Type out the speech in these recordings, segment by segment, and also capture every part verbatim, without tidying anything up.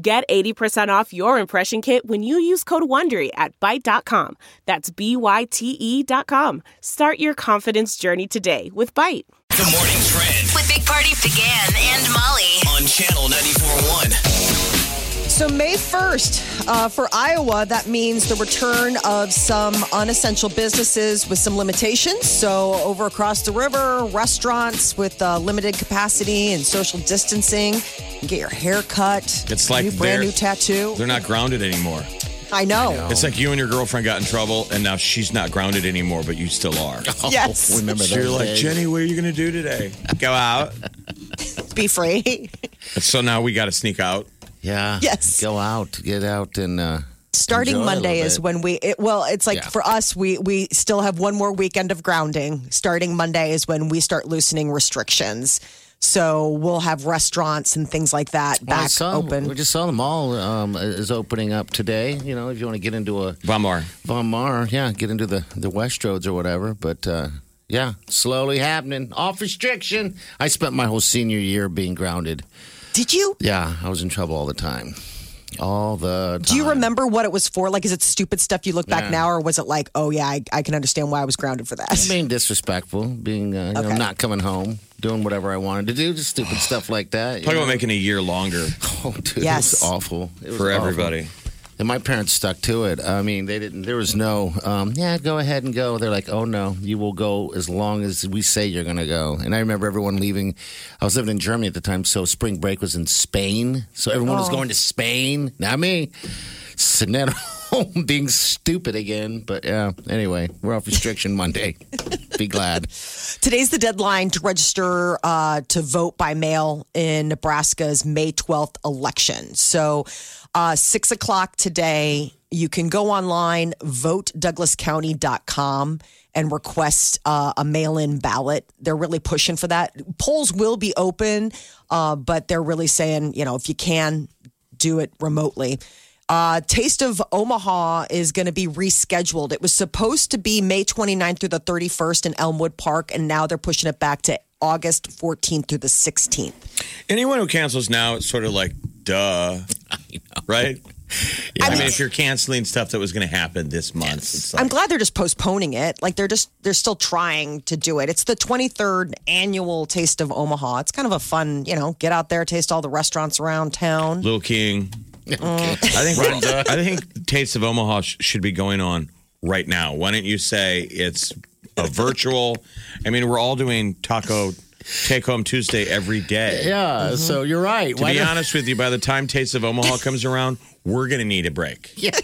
Get eighty percent off your impression kit when you use code WONDERY at Byte dot com. That's B Y T E dot com. Start your confidence journey today with Byte. Good morning, Trend. With Big Party began and Molly. On Channel ninety-four point one. So May first uh, for Iowa, that means the return of some unessential businesses with some limitations. So over across the river, restaurants with uh, limited capacity and social distancing. You get your hair cut. It's like new, brand new tattoo. They're not grounded anymore. I know. I know. It's like you and your girlfriend got in trouble, and now she's not grounded anymore, but you still are. Oh, yes. Remember that. So you're like, Jenny, what are you going to do today? Go out. Be free. So now we got to sneak out. Yeah. Yes. Go out. Get out and uh, starting Monday is when we. It, well, it's like yeah. for us, we we still have one more weekend of grounding. Starting Monday is when we start loosening restrictions. So we'll have restaurants and things like that well, back saw, open. We just saw the mall um, is opening up today. You know, if you want to get into a Von Maur, Von Maur, yeah, get into the the Westroads or whatever, but. Uh, Yeah, slowly happening. Off restriction. I spent my whole senior year being grounded. Did you? Yeah, I was in trouble all the time. All the time. Do you remember what it was for? Like, is it stupid stuff you look back yeah. now, or was it like, oh, yeah, I, I can understand why I was grounded for that? Being disrespectful, being uh, you okay. know, not coming home, doing whatever I wanted to do, just stupid stuff like that. Talk about making a year longer. Oh, dude, yes. It was awful. It was for awful. Everybody. And my parents stuck to it. I mean, they didn't, there was no, um, yeah, go ahead and go. They're like, oh no, you will go as long as we say you're going to go. And I remember everyone leaving. I was living in Germany at the time, so spring break was in Spain. So everyone oh. was going to Spain. Not me. Sitting at home being stupid again. But yeah, anyway, we're off restriction Monday. Be glad. Today's the deadline to register uh, to vote by mail in Nebraska's May twelfth election. So Uh, six o'clock today, you can go online, vote Douglas County dot com, and request uh, a mail-in ballot. They're really pushing for that. Polls will be open, uh, but they're really saying, you know, if you can, do it remotely. Uh, Taste of Omaha is going to be rescheduled. It was supposed to be May twenty-ninth through the thirty-first in Elmwood Park, and now they're pushing it back to August fourteenth through the sixteenth. Anyone who cancels now, it's sort of like, duh. Right? Yeah. I mean, if you're canceling stuff that was going to happen this month. It's like, I'm glad they're just postponing it. Like, they're just, they're still trying to do it. It's the twenty-third annual Taste of Omaha. It's kind of a fun, you know, get out there, taste all the restaurants around town. Lil' King. Mm. I think Rhonda, I think Taste of Omaha sh- should be going on right now. Why don't you say it's a virtual, I mean, we're all doing taco Take Home Tuesday every day. Yeah, mm-hmm. So you're right. To Why be do- honest with you, by the time Taste of Omaha comes around, we're going to need a break. Yeah.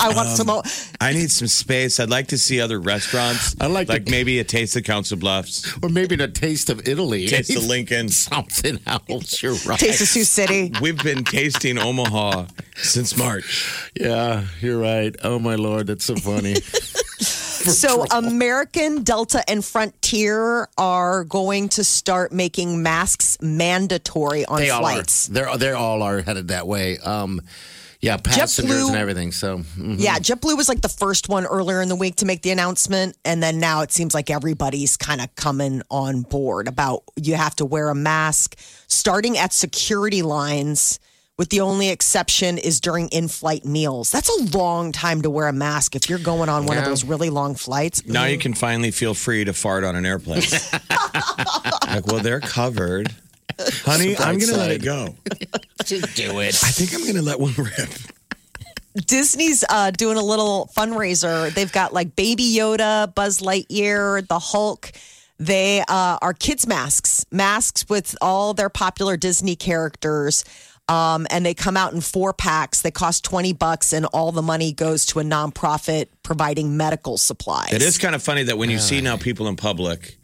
I want um, some. O- I need some space. I'd like to see other restaurants. I like like to- maybe a taste of Council Bluffs, or maybe a taste of Italy, taste of Lincoln, something else. You're right. Taste of Sioux City. We've been tasting Omaha since March. Yeah, you're right. Oh my Lord, that's so funny. So American, Delta, and Frontier are going to start making masks mandatory on they flights. All are. They're, they all are headed that way. Um, yeah, passengers JetBlue, and everything. So mm-hmm. Yeah, JetBlue was like the first one earlier in the week to make the announcement. And then now it seems like everybody's kind of coming on board about you have to wear a mask starting at security lines, with the only exception is during in-flight meals. That's a long time to wear a mask if you're going on one yeah. of those really long flights. Now mm. you can finally feel free to fart on an airplane. Like, well, they're covered. Honey, I'm going to let it go. Just do it. I think I'm going to let one rip. Disney's uh, doing a little fundraiser. They've got like Baby Yoda, Buzz Lightyear, the Hulk. They uh, are kids' masks, masks with all their popular Disney characters. Um, and they come out in four packs. They cost twenty bucks, and all the money goes to a nonprofit providing medical supplies. It is kind of funny that when you uh. see now people in public,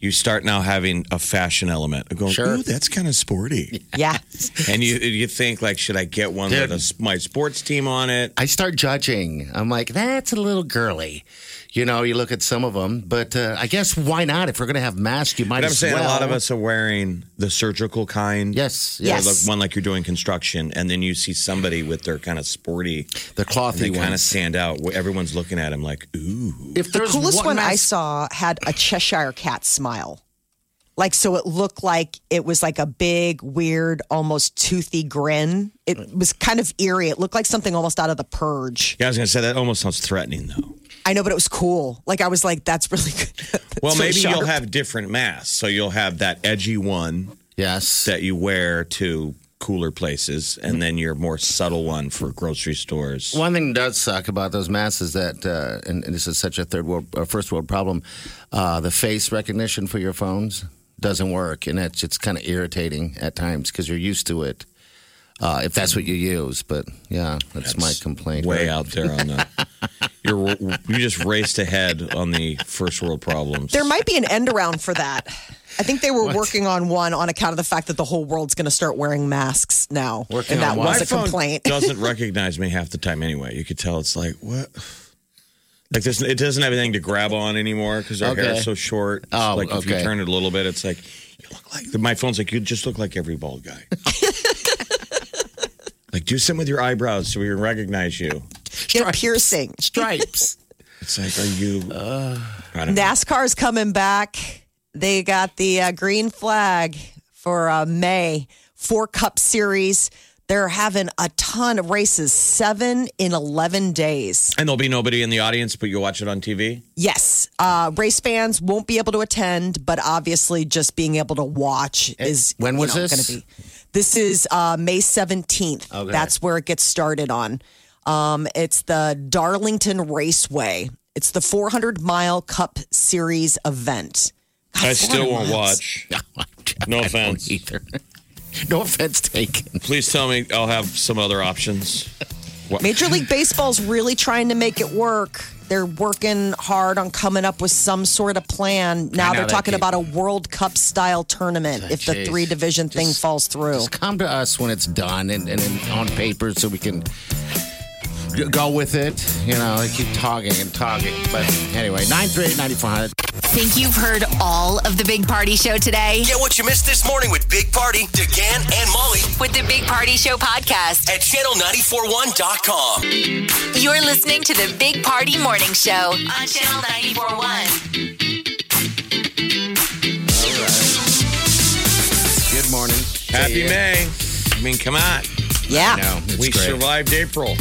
you start now having a fashion element of going, sure. Ooh, that's kind of sporty. Yeah. And you you think, like, should I get one Dude. with a, my sports team on it? I start judging. I'm like, that's a little girly. You know, you look at some of them, but uh, I guess why not? If we're going to have masks, you might but as well. I'm saying well. A lot of us are wearing the surgical kind. Yes. Yes. Or the one like you're doing construction, and then you see somebody with their kind of sporty. The clothy they ones. They kind of stand out. Everyone's looking at them like, ooh. If the coolest one, one mask- I saw had a Cheshire Cat smile. Like, so it looked like it was like a big, weird, almost toothy grin. It was kind of eerie. It looked like something almost out of The Purge. Yeah, I was going to say, that almost sounds threatening, though. I know, but it was cool. Like, I was like, that's really good. That's well, so maybe sharp. You'll have different masks. So you'll have that edgy one yes. that you wear to cooler places, and mm-hmm. then your more subtle one for grocery stores. One thing that does suck about those masks is that, uh, and, and this is such a third world, uh, first world problem, uh, the face recognition for your phones doesn't work, and it's, it's kind of irritating at times because you're used to it. Uh, if that's what you use, but yeah, that's, that's my complaint. Way right? out there on the, you're, you just raced ahead on the first world problems. There might be an end around for that. I think they were what? working on one on account of the fact that the whole world's going to start wearing masks now. Working and that on was a complaint. My phone doesn't recognize me half the time anyway. You could tell it's like, what? Like this, it doesn't have anything to grab on anymore because our okay. hair is so short. Oh, so like okay. if you turn it a little bit, it's like, you look like, my phone's like, you just look like every bald guy. Like, do something with your eyebrows so we can recognize you. They're piercing. Stripes. It's like, are you... Uh, NASCAR's coming back. They got the uh, green flag for uh, May. Four Cup Series. They're having a ton of races. Seven in eleven days. And there'll be nobody in the audience, but you'll watch it on T V? Yes. Uh, race fans won't be able to attend, but obviously just being able to watch it, is... When was you know, this? Gonna be, this is uh, May seventeenth. Okay. That's where it gets started on. Um, it's the Darlington Raceway. It's the four hundred mile Cup Series event. God, I still won't watch. No offense. Either. No offense taken. Please tell me I'll have some other options. What? Major League Baseball's really trying to make it work. They're working hard on coming up with some sort of plan. Now they're talking about a World Cup-style tournament if the three-division thing falls through. Just come to us when it's done and, and on paper so we can go with it. You know, they keep talking and talking. But anyway, nine three eight, nine four hundred. Think you've heard all of the Big Party Show today? Get what you missed this morning with Big Party, DeGan, and Molly. With the Big Party Show podcast at channel nine four one dot com. You're listening to the Big Party Morning Show on Channel ninety-four point one. Right. Good morning. Happy May. I mean, come on. Yeah. No, we great. survived April.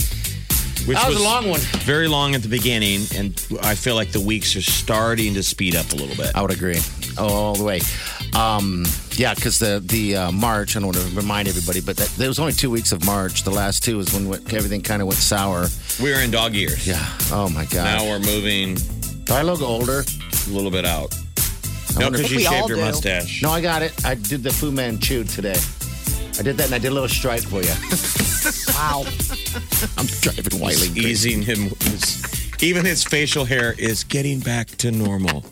Which that was, was a long one. Very long at the beginning, and I feel like the weeks are starting to speed up a little bit. I would agree. All the way. Um, yeah, because the, the uh, March, I don't want to remind everybody, but that, there was only two weeks of March. The last two is when everything kind of went sour. We were in dog years. Yeah. Oh, my God. Now we're moving. Do I look older? A little bit out. I no, because you shaved your do. mustache. No, I got it. I did the Fu Manchu today. I did that, and I did a little stripe for you. Wow. I'm driving Wiley. Easing him. Even his facial hair is getting back to normal.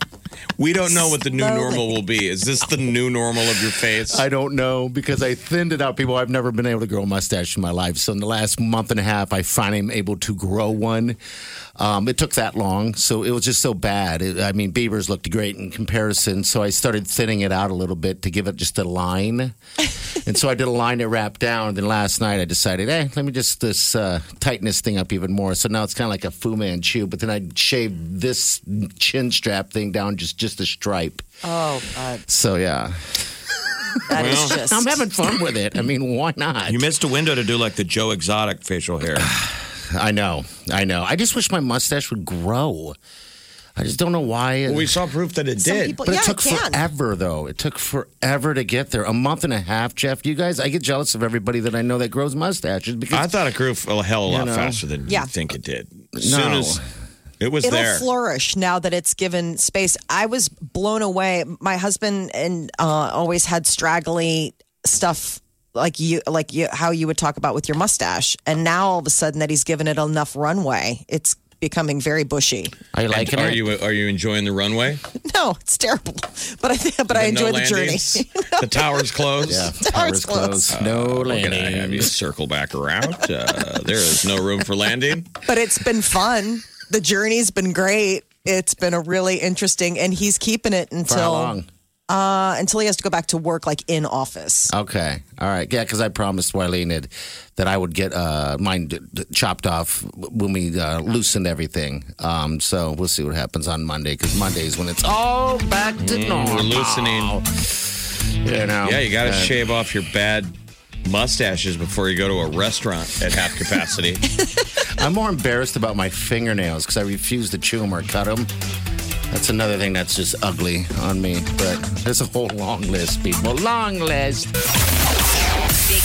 We don't know what the new Slowly. normal will be. Is this the new normal of your face? I don't know, because I thinned it out, people. I've never been able to grow a mustache in my life. So in the last month and a half, I finally am able to grow one. Um, it took that long, so it was just so bad. It, I mean, Bieber's looked great in comparison, so I started thinning it out a little bit to give it just a line. And so I did a line that wrapped down. Then last night I decided, hey, let me just this uh, tighten this thing up even more. So now it's kind of like a Fu Manchu, but then I shaved this chin strap thing down, just, just a stripe. Oh, God. So, yeah. That well, is just... I'm having fun with it. I mean, why not? You missed a window to do like the Joe Exotic facial hair. I know. I know. I just wish my mustache would grow. I just don't know why. Well, we saw proof that it Some did. People, but yeah, it took it forever, though. It took forever to get there. A month and a half, Jeff. You guys, I get jealous of everybody that I know that grows mustaches. Because, I thought it grew a hell of a lot know, faster than yeah. you think it did. As no. soon as it was It'll there. It'll flourish now that it's given space. I was blown away. My husband and uh, always had straggly stuff. Like you, like you, how you would talk about with your mustache, and now all of a sudden that he's given it enough runway, it's becoming very bushy. Are you liking are it? You, are you enjoying the runway? No, it's terrible. But I, but I enjoy no the landings? Journey. The tower's closed. Yeah, the tower's, tower's closed. closed. Uh, no landing. We're going to have you circle back around. Uh, there is no room for landing. But it's been fun. The journey's been great. It's been a really interesting, and he's keeping it until... For how long? Uh, until he has to go back to work, like in office. Okay. All right. Yeah, because I promised Wileen that I would get uh, mine d- d- chopped off when we uh, loosened everything. Um, so we'll see what happens on Monday, because Monday is when it's all back to normal. Mm, we're loosening. Oh. You know, yeah, you got to uh, shave off your bad mustaches before you go to a restaurant at half capacity. I'm more embarrassed about my fingernails because I refuse to chew them or cut them. That's another thing that's just ugly on me. But there's a whole long list, people. Long list. Big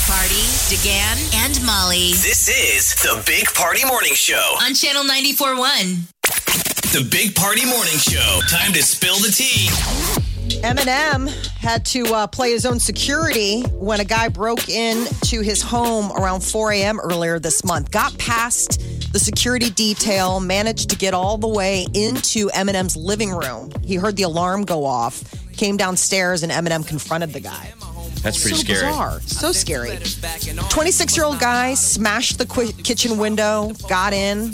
Party, DeGan, and Molly. This is the Big Party Morning Show. On Channel ninety-four point one. The Big Party Morning Show. Time to spill the tea. Eminem had to uh, play his own security when a guy broke into his home around four a.m. earlier this month. Got past the security detail, managed to get all the way into Eminem's living room. He heard the alarm go off, came downstairs, and Eminem confronted the guy. That's pretty so scary. Bizarre. So scary. twenty-six-year-old guy smashed the qu- kitchen window, got in,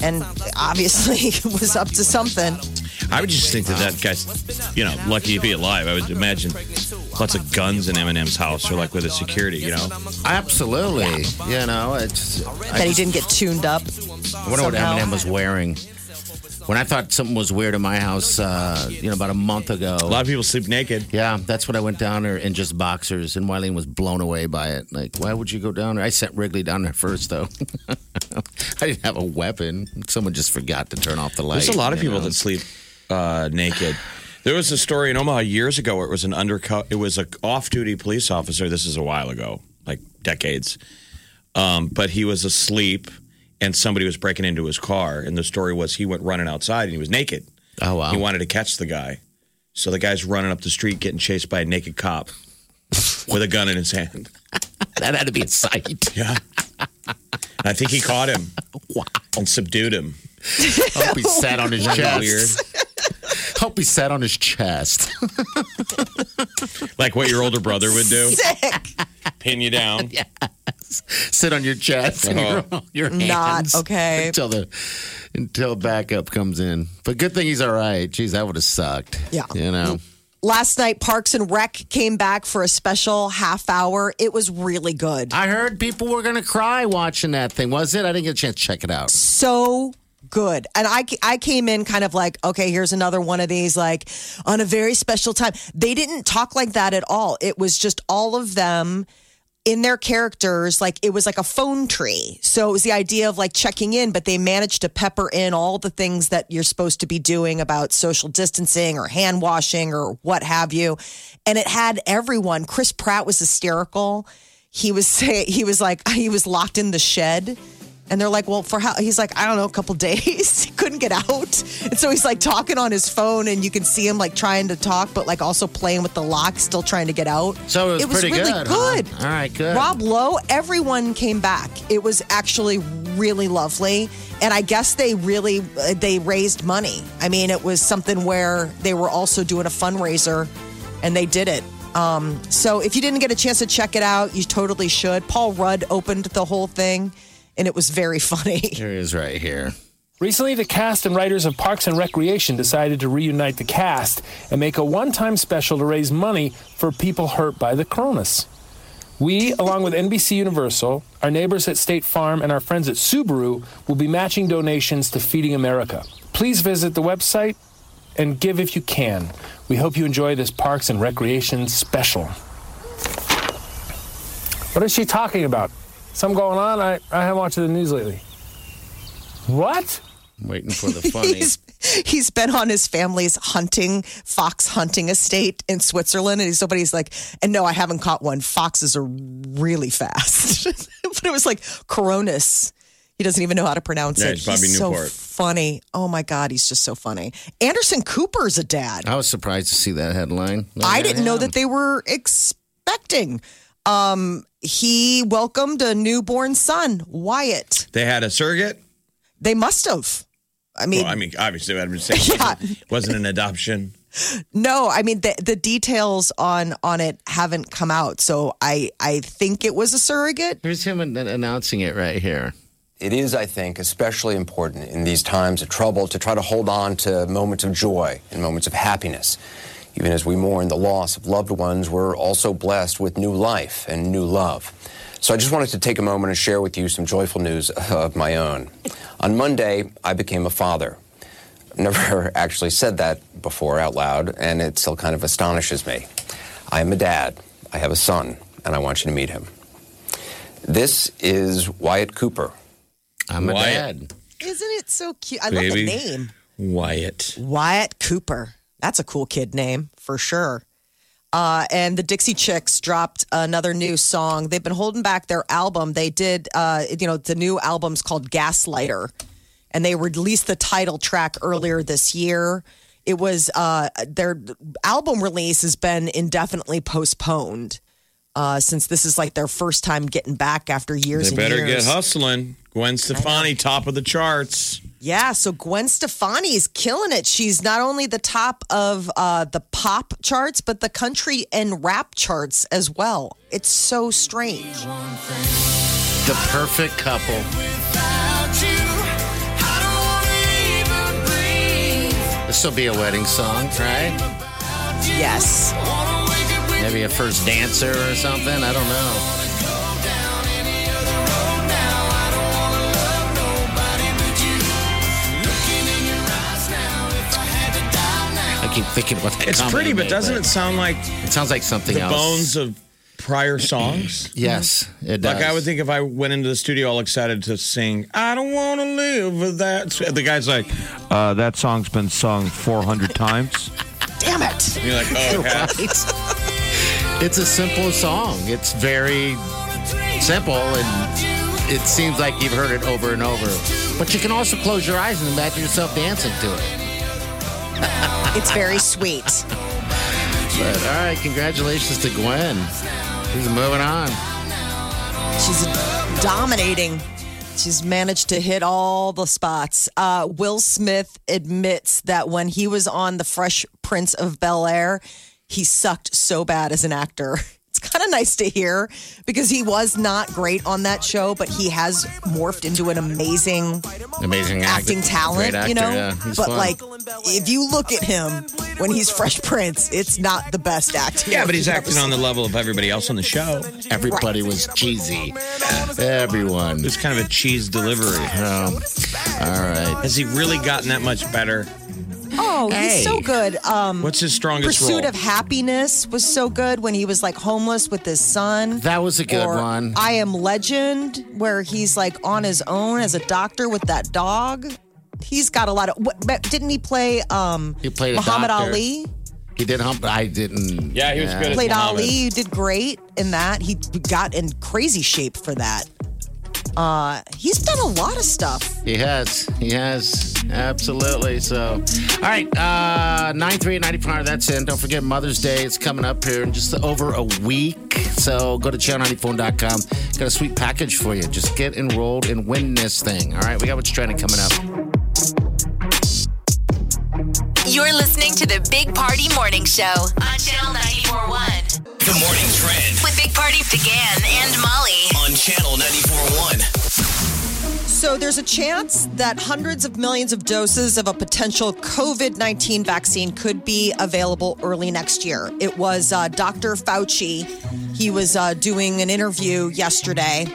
and obviously was up to something. I would just think that that guy's, you know, lucky to be alive. I would imagine lots of guns in Eminem's house or, like, with a security, you know? Absolutely. Yeah. You know, it's... That I he just, didn't get tuned up. I wonder what Eminem was wearing. When I thought something was weird in my house, uh, you know, about a month ago. A lot of people sleep naked. Yeah, that's when I went down there in just boxers, and Wileen was blown away by it. Like, why would you go down there? I sent Wrigley down there first, though. I didn't have a weapon. Someone just forgot to turn off the light. There's a lot of people know? that sleep uh, naked. There was a story in Omaha years ago where it was an undercover, it was an off-duty police officer. This is a while ago, like decades. Um, but he was asleep. And somebody was breaking into his car. And the story was he went running outside and he was naked. Oh, wow. He wanted to catch the guy. So the guy's running up the street getting chased by a naked cop with a gun in his hand. That had to be a sight. Yeah. I think he caught him wow. and subdued him. I hope he sat on his chest. Weird. Hope he sat on his chest. Like what your older brother would do. Sick. Pin you down. Yes. Sit on your chest and uh-huh. your, your hands. Not okay. Until, the, until backup comes in. But good thing he's all right. Geez, that would have sucked. Yeah. You know? Last night, Parks and Rec came back for a special half hour. It was really good. I heard people were going to cry watching that thing. Was it? I didn't get a chance to check it out. So good. And I, I came in kind of like, okay, here's another one of these, like, on a very special time. They didn't talk like that at all. It was just all of them in their characters. Like, it was like a phone tree. So it was the idea of, like, checking in, but they managed to pepper in all the things that you're supposed to be doing about social distancing or hand washing or what have you. And it had everyone. Chris Pratt was hysterical. He was say, he was like, he was locked in the shed. And they're like, well, for how? He's like, I don't know, a couple days. He couldn't get out. And so he's like talking on his phone, and you can see him like trying to talk, but like also playing with the lock, still trying to get out. So it was, it was pretty really good. good. Huh? All right, good. Rob Lowe, everyone came back. It was actually really lovely. And I guess they really, they raised money. I mean, it was something where they were also doing a fundraiser, and they did it. Um, so if you didn't get a chance to check it out, you totally should. Paul Rudd opened the whole thing. And it was very funny. Here he is right here. Recently, the cast and writers of Parks and Recreation decided to reunite the cast and make a one-time special to raise money for people hurt by the coronas. We, along with N B C Universal, our neighbors at State Farm, and our friends at Subaru, will be matching donations to Feeding America. Please visit the website and give if you can. We hope you enjoy this Parks and Recreation special. What is she talking about? Something going on? I, I haven't watched the news lately. What? I'm waiting for the funny. he's, he's been on his family's hunting, fox hunting estate in Switzerland. And somebody's like, and no, I haven't caught one. Foxes are really fast. But it was like Coronis. He doesn't even know how to pronounce yeah, it. He's, he's so funny. Oh, my God. He's just so funny. Anderson Cooper's a dad. I was surprised to see that headline. Look I didn't him. know that they were expecting. Um... He welcomed a newborn son, Wyatt. They had a surrogate? They must have. I mean, well, I mean, obviously, I'd been saying yeah. it wasn't an adoption. No, I mean, the, the details on, on it haven't come out. So I, I think it was a surrogate. Here's him an- announcing it right here. It is, I think, especially important in these times of trouble to try to hold on to moments of joy and moments of happiness. Even as we mourn the loss of loved ones, we're also blessed with new life and new love. So I just wanted to take a moment and share with you some joyful news of my own. On Monday, I became a father. Never actually said that before out loud, and it still kind of astonishes me. I am a dad. I have a son, and I want you to meet him. This is Wyatt Cooper. I'm a Wyatt. Dad. Isn't it so cute? I Baby. love the name. Wyatt. Wyatt Cooper. That's a cool kid name for sure. Uh, and the Dixie Chicks dropped another new song. They've been holding back their album. They did, uh, you know, the new album's called Gaslighter. And they released the title track earlier this year. It was, uh, their album release has been indefinitely postponed uh, since this is like their first time getting back after years and years. They better get hustling. Gwen Stefani, top of the charts. Yeah, so Gwen Stefani's killing it. She's not only the top of uh, the pop charts, but the country and rap charts as well. It's so strange. The perfect couple. This will be a wedding song, right? Yes. Maybe a first dancer or something. I don't know. Keep thinking what that it's pretty, but made, doesn't but it sound like it sounds like something the else? Bones of prior songs. Yes, it does. Like I would think if I went into the studio all excited to sing, "I don't want to live with that." The guy's like, uh, "That song's been sung four hundred times." Damn it! And you're like, "Oh, okay." Right? It's a simple song. It's very simple, and it seems like you've heard it over and over. But you can also close your eyes and imagine yourself dancing to it. It's very sweet. But, all right, congratulations to Gwen. She's moving on. She's dominating. She's managed to hit all the spots. Uh, Will Smith admits that when he was on The Fresh Prince of Bel-Air, he sucked so bad as an actor. It's kind of nice to hear because he was not great on that show, but he has morphed into an amazing, amazing acting act- talent, actor, you know? Yeah, but, fun. like, if you look at him when he's Fresh Prince, it's not the best acting. Yeah, but he's acting on the level of everybody else on the show. Everybody right. was cheesy. Everyone. It was kind of a cheese delivery. Oh. All right. Has he really gotten that much better? Oh, hey. He's so good. Um, What's his strongest Pursuit role? Pursuit of Happiness was so good when he was like homeless with his son. That was a good or one. I Am Legend, where he's like on his own as a doctor with that dog. He's got a lot of. What, didn't he play um, he played Muhammad doctor. Ali? He did. Hump, I didn't. Yeah, he was yeah. good. He played Muhammad. Ali. He did great in that. He got in crazy shape for that. Uh, he's done a lot of stuff. He has. He has. Absolutely. So, all right. Uh, nine three nine five, that's in. Don't forget Mother's Day. It's coming up here in just over a week. So go to channel ninety four dot com. Got a sweet package for you. Just get enrolled and win this thing. All right. We got what's trending coming up. You're listening to the Big Party Morning Show on Channel ninety four point one. The Morning Trend with Big Party began and Molly on Channel ninety four point one. So there's a chance that hundreds of millions of doses of a potential covid nineteen vaccine could be available early next year. It was uh, Doctor Fauci. He was uh, doing an interview yesterday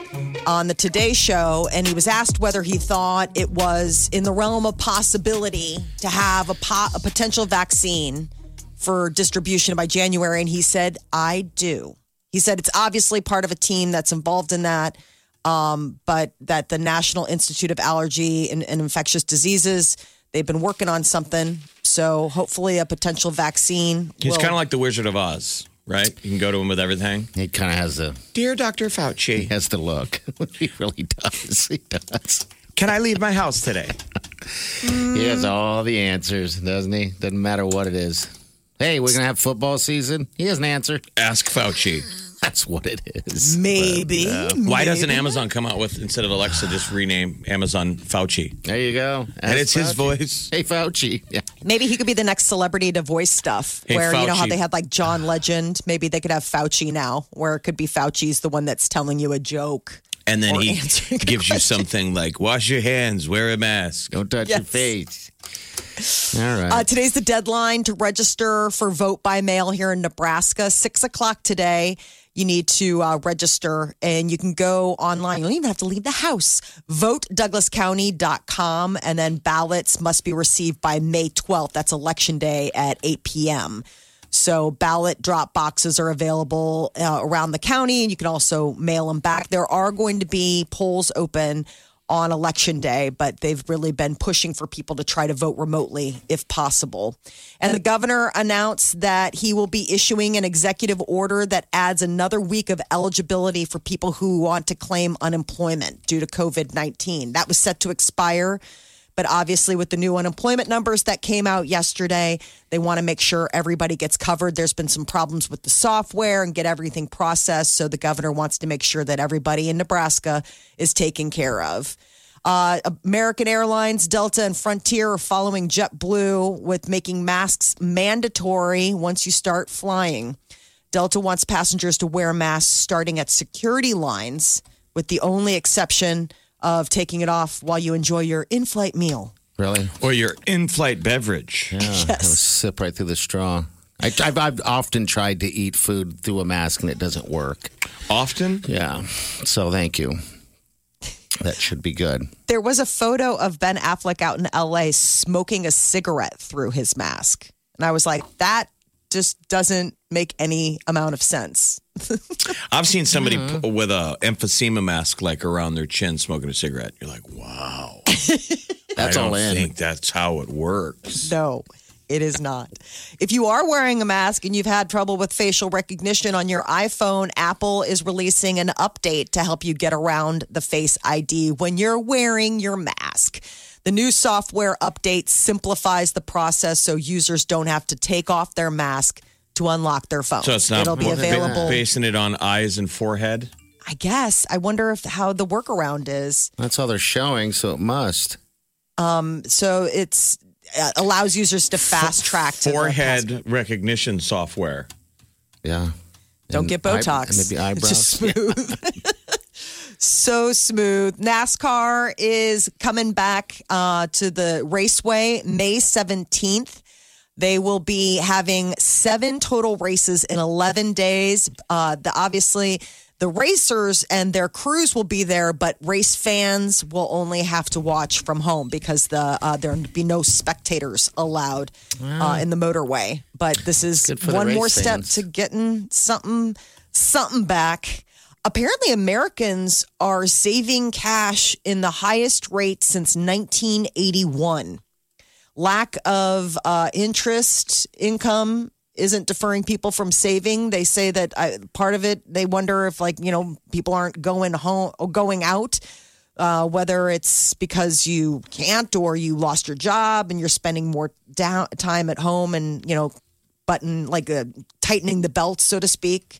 on the Today Show, and he was asked whether he thought it was in the realm of possibility to have a, po- a potential vaccine for distribution by January, and he said, I do. He said it's obviously part of a team that's involved in that, um, but that the National Institute of Allergy and, and Infectious Diseases, they've been working on something, so hopefully a potential vaccine He's will- kind of like the Wizard of Oz, right? You can go to him with everything. He kind of has a... Dear Doctor Fauci. He has the look. He really does. He does. Can I leave my house today? He has all the answers, doesn't he? Doesn't matter what it is. Hey, we're going to have football season. He has an answer. Ask Fauci. that's what it is. Maybe. But, uh, maybe. Why doesn't Amazon come out with, instead of Alexa, just rename Amazon Fauci? There you go. Ask and it's Fauci. His voice. Hey, Fauci. Yeah. Maybe he could be the next celebrity to voice stuff. Hey, where, Fauci. You know how they had like John Legend? Maybe they could have Fauci now, where it could be Fauci's the one that's telling you a joke. And then he gives you something like, wash your hands, wear a mask. Don't touch yes. your face. All right. Uh, today's the deadline to register for vote by mail here in Nebraska. Six o'clock today. You need to uh, register, and you can go online. You don't even have to leave the house. vote Douglas County dot com, and then ballots must be received by May twelfth. That's Election Day at eight p.m. So ballot drop boxes are available uh, around the county, and you can also mail them back. There are going to be polls open on Election Day, but they've really been pushing for people to try to vote remotely if possible. And the governor announced that he will be issuing an executive order that adds another week of eligibility for people who want to claim unemployment due to covid nineteen. That was set to expire. But obviously, with the new unemployment numbers that came out yesterday, they want to make sure everybody gets covered. There's been some problems with the software and get everything processed. So the governor wants to make sure that everybody in Nebraska is taken care of. Uh, American Airlines, Delta, and Frontier are following JetBlue with making masks mandatory once you start flying. Delta wants passengers to wear masks starting at security lines, with the only exception of taking it off while you enjoy your in-flight meal. Really? Or your in-flight beverage. Yeah, yes. It'll sip right through the straw. I, I've, I've often tried to eat food through a mask, and it doesn't work. Often? Yeah. So thank you. That should be good. There was a photo of Ben Affleck out in L A smoking a cigarette through his mask. And I was like, that just doesn't make any amount of sense. I've seen somebody mm-hmm. p- with a emphysema mask like around their chin smoking a cigarette. You're like, wow. That's all in. I don't think that's how it works. No, it is not. If you are wearing a mask and you've had trouble with facial recognition on your iPhone, Apple is releasing an update to help you get around the Face I D when you're wearing your mask. The new software update simplifies the process so users don't have to take off their mask to unlock their phone. So it's not It'll be available. Basing it on eyes and forehead? I guess. I wonder if how the workaround is. That's all they're showing, so it must. Um, so it's it allows users to fast track to forehead recognition software. Yeah. Don't and get Botox. Eye, maybe eyebrows. Just smooth. Yeah. So smooth. NASCAR is coming back uh, to the raceway May seventeenth. They will be having seven total races in eleven days. Uh, the, obviously, the racers and their crews will be there, but race fans will only have to watch from home because the uh, there will be no spectators allowed wow. uh, in the motorway. But this is one more step to getting something, something back. Apparently, Americans are saving cash in the highest rate since nineteen eighty-one. Lack of uh, interest income isn't deferring people from saving. They say that I, part of it, they wonder if, like, you know, people aren't going home or going out, uh, whether it's because you can't or you lost your job and you're spending more down, time at home and, you know, button like uh, tightening the belt, so to speak.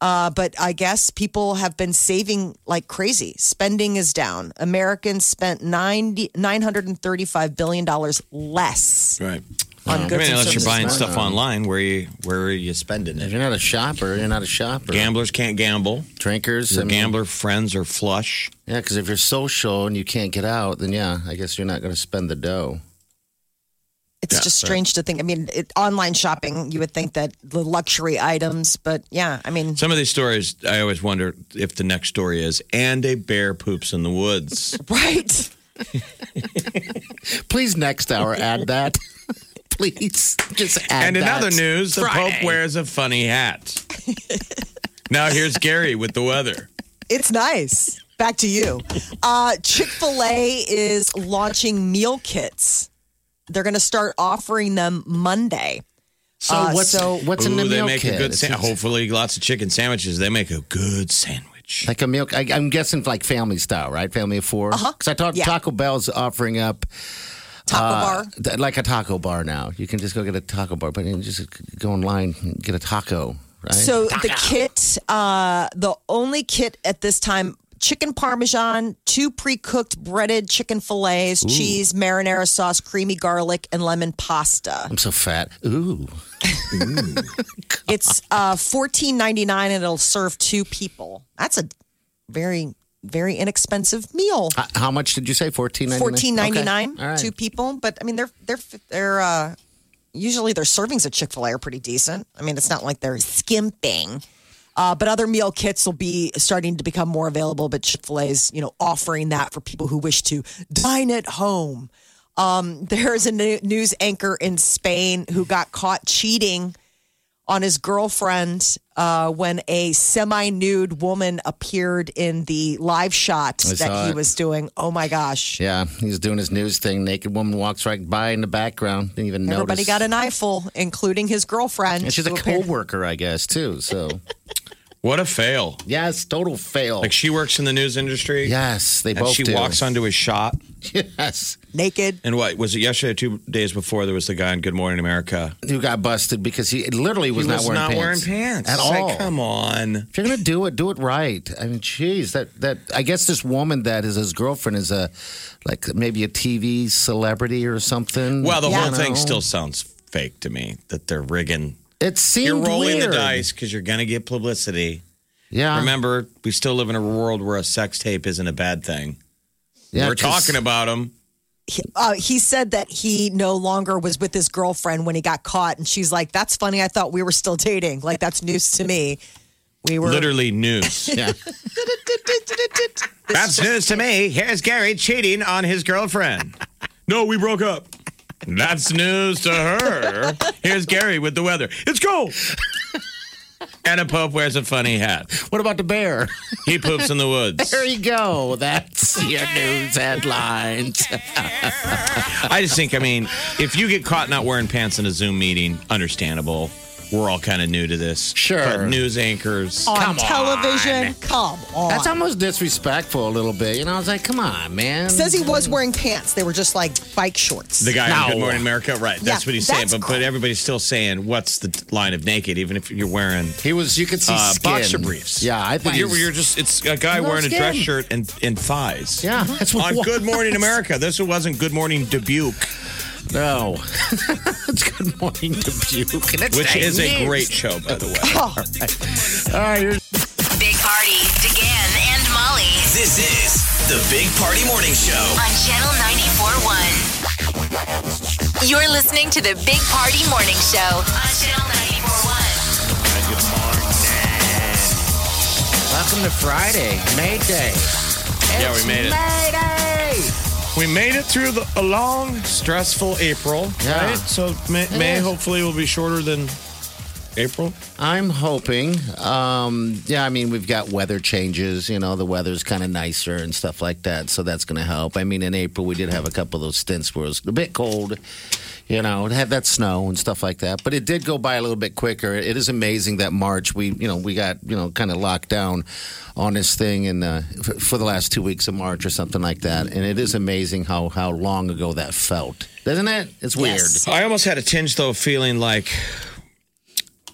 Uh, but I guess people have been saving like crazy. Spending is down. Americans spent nine hundred thirty-five billion dollars less. Right. On um, goods I mean, unless you're buying stuff online, where, you, where are you spending it? If you're not a shopper, you're not a shopper. Gamblers can't gamble. Drinkers. Your I mean, gambler friends are flush. Yeah, because if you're social and you can't get out, then yeah, I guess you're not going to spend the dough. It's yeah, just strange right. to think. I mean, it, online shopping, you would think that the luxury items, but yeah, I mean. Some of these stories, I always wonder if the next story is, and a bear poops in the woods. Right. Please next hour add that. Please just add and that. And in other news, Friday. The Pope wears a funny hat. Now here's Gary with the weather. It's nice. Back to you. Uh, Chick-fil-A is launching meal kits. They're going to start offering them Monday. So uh, what's so what's ooh, in the they meal make kit? A good san- hopefully, lots of chicken sandwiches. They make a good sandwich, like a meal. I, I'm guessing like family style, right? Family of four. Because uh-huh. I talked yeah. Taco Bell's offering up taco uh, bar, like a taco bar now. You can just go get a taco bar, but you can just go online and get a taco. right? So the kit, uh, the only kit at this time, chicken parmesan, two pre-cooked breaded chicken fillets, Ooh. cheese, marinara sauce, creamy garlic, and lemon pasta. I'm so fat. Ooh. Ooh. It's uh, fourteen ninety-nine and it'll serve two people. That's a very... very inexpensive meal. Uh, how much did you say? fourteen ninety-nine fourteen ninety-nine Okay. Right. Two people, but I mean, they're they're they're uh, usually their servings at Chick-fil-A are pretty decent. I mean, it's not like they're skimping. Uh, but other meal kits will be starting to become more available. But Chick-fil-A's, you know, offering that for people who wish to dine at home. Um, there is a new news anchor in Spain who got caught cheating on his girlfriend uh, when a semi-nude woman appeared in the live shot that he it. was doing. Oh, my gosh. Yeah, he's doing his news thing. Naked woman walks right by in the background. Didn't even Everybody notice. Everybody got an eyeful, including his girlfriend. And she's a co-worker, I guess, too. So, what a fail. Yes, total fail. Like, she works in the news industry. Yes, they and both she do. She walks onto his shot. Yes. Naked. And what, was it yesterday or two days before there was the guy on Good Morning America? Who got busted because he literally was, he was not, wearing, not pants wearing pants. At all. Like, come on. If you're going to do it, do it right. I mean, geez, that, that, I guess this woman that is his girlfriend is a, like maybe a T V celebrity or something. Well, the yeah. whole thing still sounds fake to me, that they're rigging. It seemed You're rolling weird. the dice because you're going to get publicity. Yeah. Remember, we still live in a world where a sex tape isn't a bad thing. Yeah, we're talking about him. He, uh, he said that he no longer was with his girlfriend when he got caught. And she's like, that's funny. I thought we were still dating. Like, that's news to me. We were literally news. Yeah. That's news to me. Here's Gary cheating on his girlfriend. No, we broke up. That's news to her. Here's Gary with the weather. It's cold. Anna Pope wears a funny hat. What about the bear? He poops in the woods. There you go. That's your news headlines. I just think, I mean, if you get caught not wearing pants in a Zoom meeting, understandable. We're all kind of new to this. Sure. But news anchors. On come television. On. Come on. That's almost disrespectful a little bit. You know, I was like, come on, man. Says he was wearing pants. They were just like bike shorts. The guy no. on Good Morning America? Right. Yeah, that's what he's that's saying. But, but everybody's still saying, what's the line of naked, even if you're wearing He was, you could see uh, skin. Boxer briefs. Yeah, I think you're, you're just, it's a guy no wearing skin. a dress shirt and, and thighs. Yeah. That's what on was. Good Morning America. This wasn't Good Morning Dubuque. No. It's Good Morning Dubuque. That's Which is news. a great show, by the way. Oh. All right. All right. Big Party, DeGan and Molly. This is the Big Party Morning Show on Channel ninety-four point one. You're listening to the Big Party Morning Show on Channel ninety-four point one. Good morning. Welcome to Friday, May Day. It's yeah, we made it. May Day. We made it through the, a long, stressful April, yeah. right? So May, May hopefully will be shorter than April. I'm hoping. Um, yeah, I mean, we've got weather changes. You know, the weather's kind of nicer and stuff like that, so that's going to help. I mean, in April, we did have a couple of those stints where it was a bit cold. You know, it had that snow and stuff like that. But it did go by a little bit quicker. It is amazing that March, we, you know, we got, you know, kind of locked down on this thing in, uh, f- for the last two weeks of March or something like that. And it is amazing how, how long ago that felt. Doesn't it? It's weird. Yes. I almost had a tinge, though, of feeling like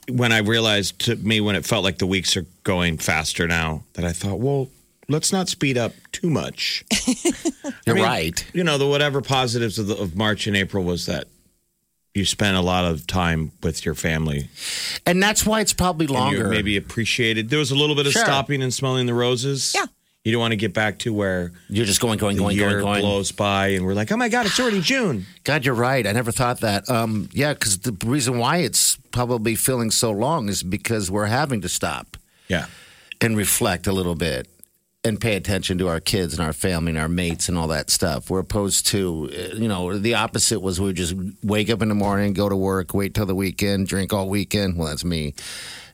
when I realized to me when it felt like the weeks are going faster now that I thought, well, let's not speed up too much. You're I mean, right. You know, the whatever positives of, the, of March and April was that you spent a lot of time with your family. And that's why it's probably longer. Maybe appreciated. There was a little bit of sure. stopping and smelling the roses. Yeah. You don't want to get back to where you're just going, going, going, going, going. blows by and we're like, oh my God, it's already June. God, you're right. I never thought that. Um, yeah, because the reason why it's probably feeling so long is because we're having to stop. Yeah. And reflect a little bit. And pay attention to our kids and our family and our mates and all that stuff. We're opposed to, you know, the opposite was we would just wake up in the morning, go to work, wait till the weekend, drink all weekend. Well, that's me.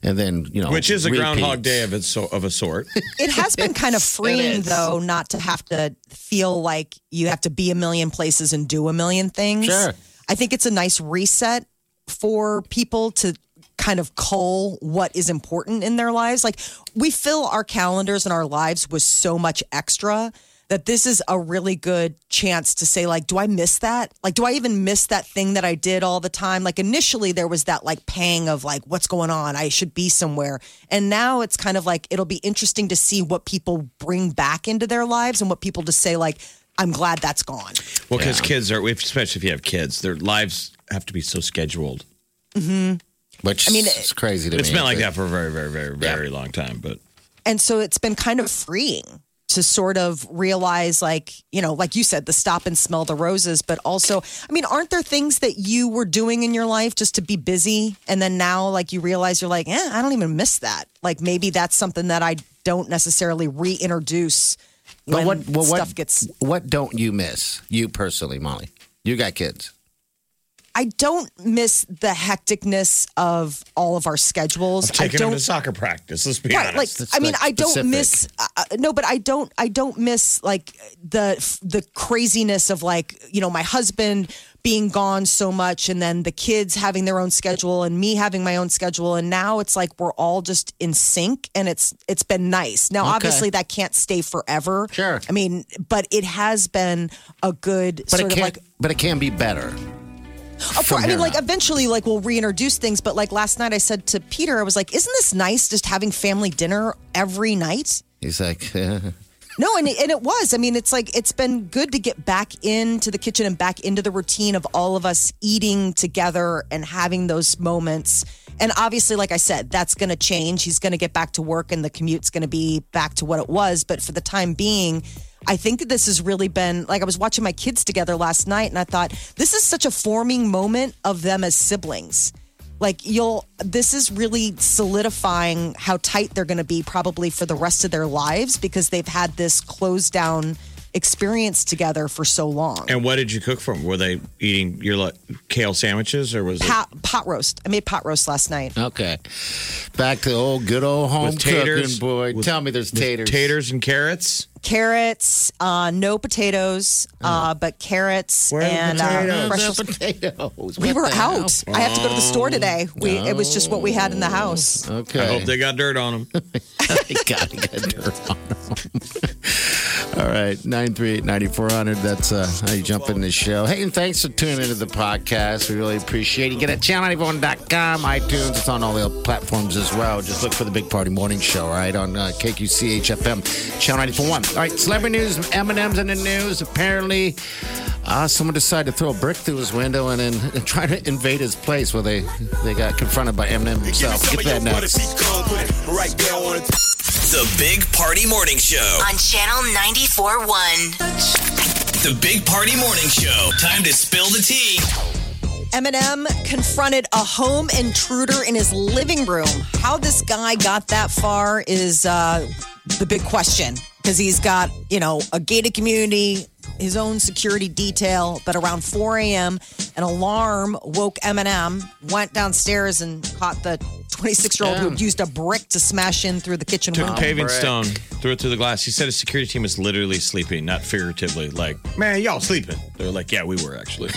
And then, you know. Which is a repeats. Groundhog Day of, its, of a sort. It has been kind of freeing, though, not to have to feel like you have to be a million places and do a million things. Sure. I think it's a nice reset for people to kind of cull what is important in their lives. Like, we fill our calendars and our lives with so much extra that this is a really good chance to say, like, do I miss that? Like, do I even miss that thing that I did all the time? Like, initially there was that, like, pang of, like, what's going on? I should be somewhere. And now it's kind of like, it'll be interesting to see what people bring back into their lives and what people just say, like, I'm glad that's gone. Well, because yeah. kids are, especially if you have kids, their lives have to be so scheduled. Mm-hmm. Which I mean, is crazy to it's me. It's been like that for a very, very, very, very yeah. long time. But And so it's been kind of freeing to sort of realize, like, you know, like you said, the stop and smell the roses. But also, I mean, aren't there things that you were doing in your life just to be busy? And then now, like, you realize you're like, eh, I don't even miss that. Like, maybe that's something that I don't necessarily reintroduce when but what, well, stuff what, gets... What don't you miss, you personally, Molly? You got kids. I don't miss the hecticness of all of our schedules. I'm taking I don't, them to soccer practice. Let's be right, honest. Like, That's I mean, like I don't specific. miss. Uh, no, but I don't. I don't miss like the the craziness of like you know my husband being gone so much, and then the kids having their own schedule, and me having my own schedule, and now it's like we're all just in sync, and it's it's been nice. Now, okay. obviously, that can't stay forever. Sure. I mean, but it has been a good but sort of like. But it can be better. Of course, I mean, like, eventually, like, we'll reintroduce things. But, like, last night I said to Peter, I was like, isn't this nice just having family dinner every night? He's like... No, and it, and it was. I mean, it's like, it's been good to get back into the kitchen and back into the routine of all of us eating together and having those moments. And obviously, like I said, that's going to change. He's going to get back to work and the commute's going to be back to what it was. But for the time being... I think that this has really been, like, I was watching my kids together last night and I thought, this is such a forming moment of them as siblings. Like, you'll, this is really solidifying how tight they're going to be probably for the rest of their lives because they've had this closed down experience together for so long. And what did you cook for them? Were they eating your like, kale sandwiches or was pot, it? Pot roast. I made pot roast last night. Okay. Back to old good old home with taters, cooking, boy. With, Tell me there's taters. Taters and carrots? Carrots, uh, no potatoes, uh, but carrots Where and uh, fresh potatoes. We were out. Oh. I have to go to the store today. We oh. It was just what we had in the house. Okay. I hope they got dirt on them. They got dirt on them. All right, nine three eight, nine four zero zero. That's uh, how you jump in this show. Hey, and thanks for tuning into the podcast. We really appreciate it. You get it at channel ninety-four point one dot com, iTunes. It's on all the other platforms as well. Just look for the Big Party Morning Show, all right, on uh, K Q C H F M, channel ninety-four point one. All right, celebrity news, Eminem's in the news. Apparently, uh, someone decided to throw a brick through his window and then and try to invade his place where they, they got confronted by Eminem himself. Get that next. Right there on it. The Big Party Morning Show. On Channel ninety-four point one. The Big Party Morning Show. Time to spill the tea. Eminem confronted a home intruder in his living room. How this guy got that far is uh, the big question. Because he's got, you know, a gated community, his own security detail. But around four a.m., an alarm woke Eminem, went downstairs and caught the... twenty-six-year-old yeah. who used a brick to smash in through the kitchen window. Took a paving stone, threw it through the glass. He said his security team was literally sleeping, not figuratively. Like, man, y'all sleeping. They were like, yeah, we were actually.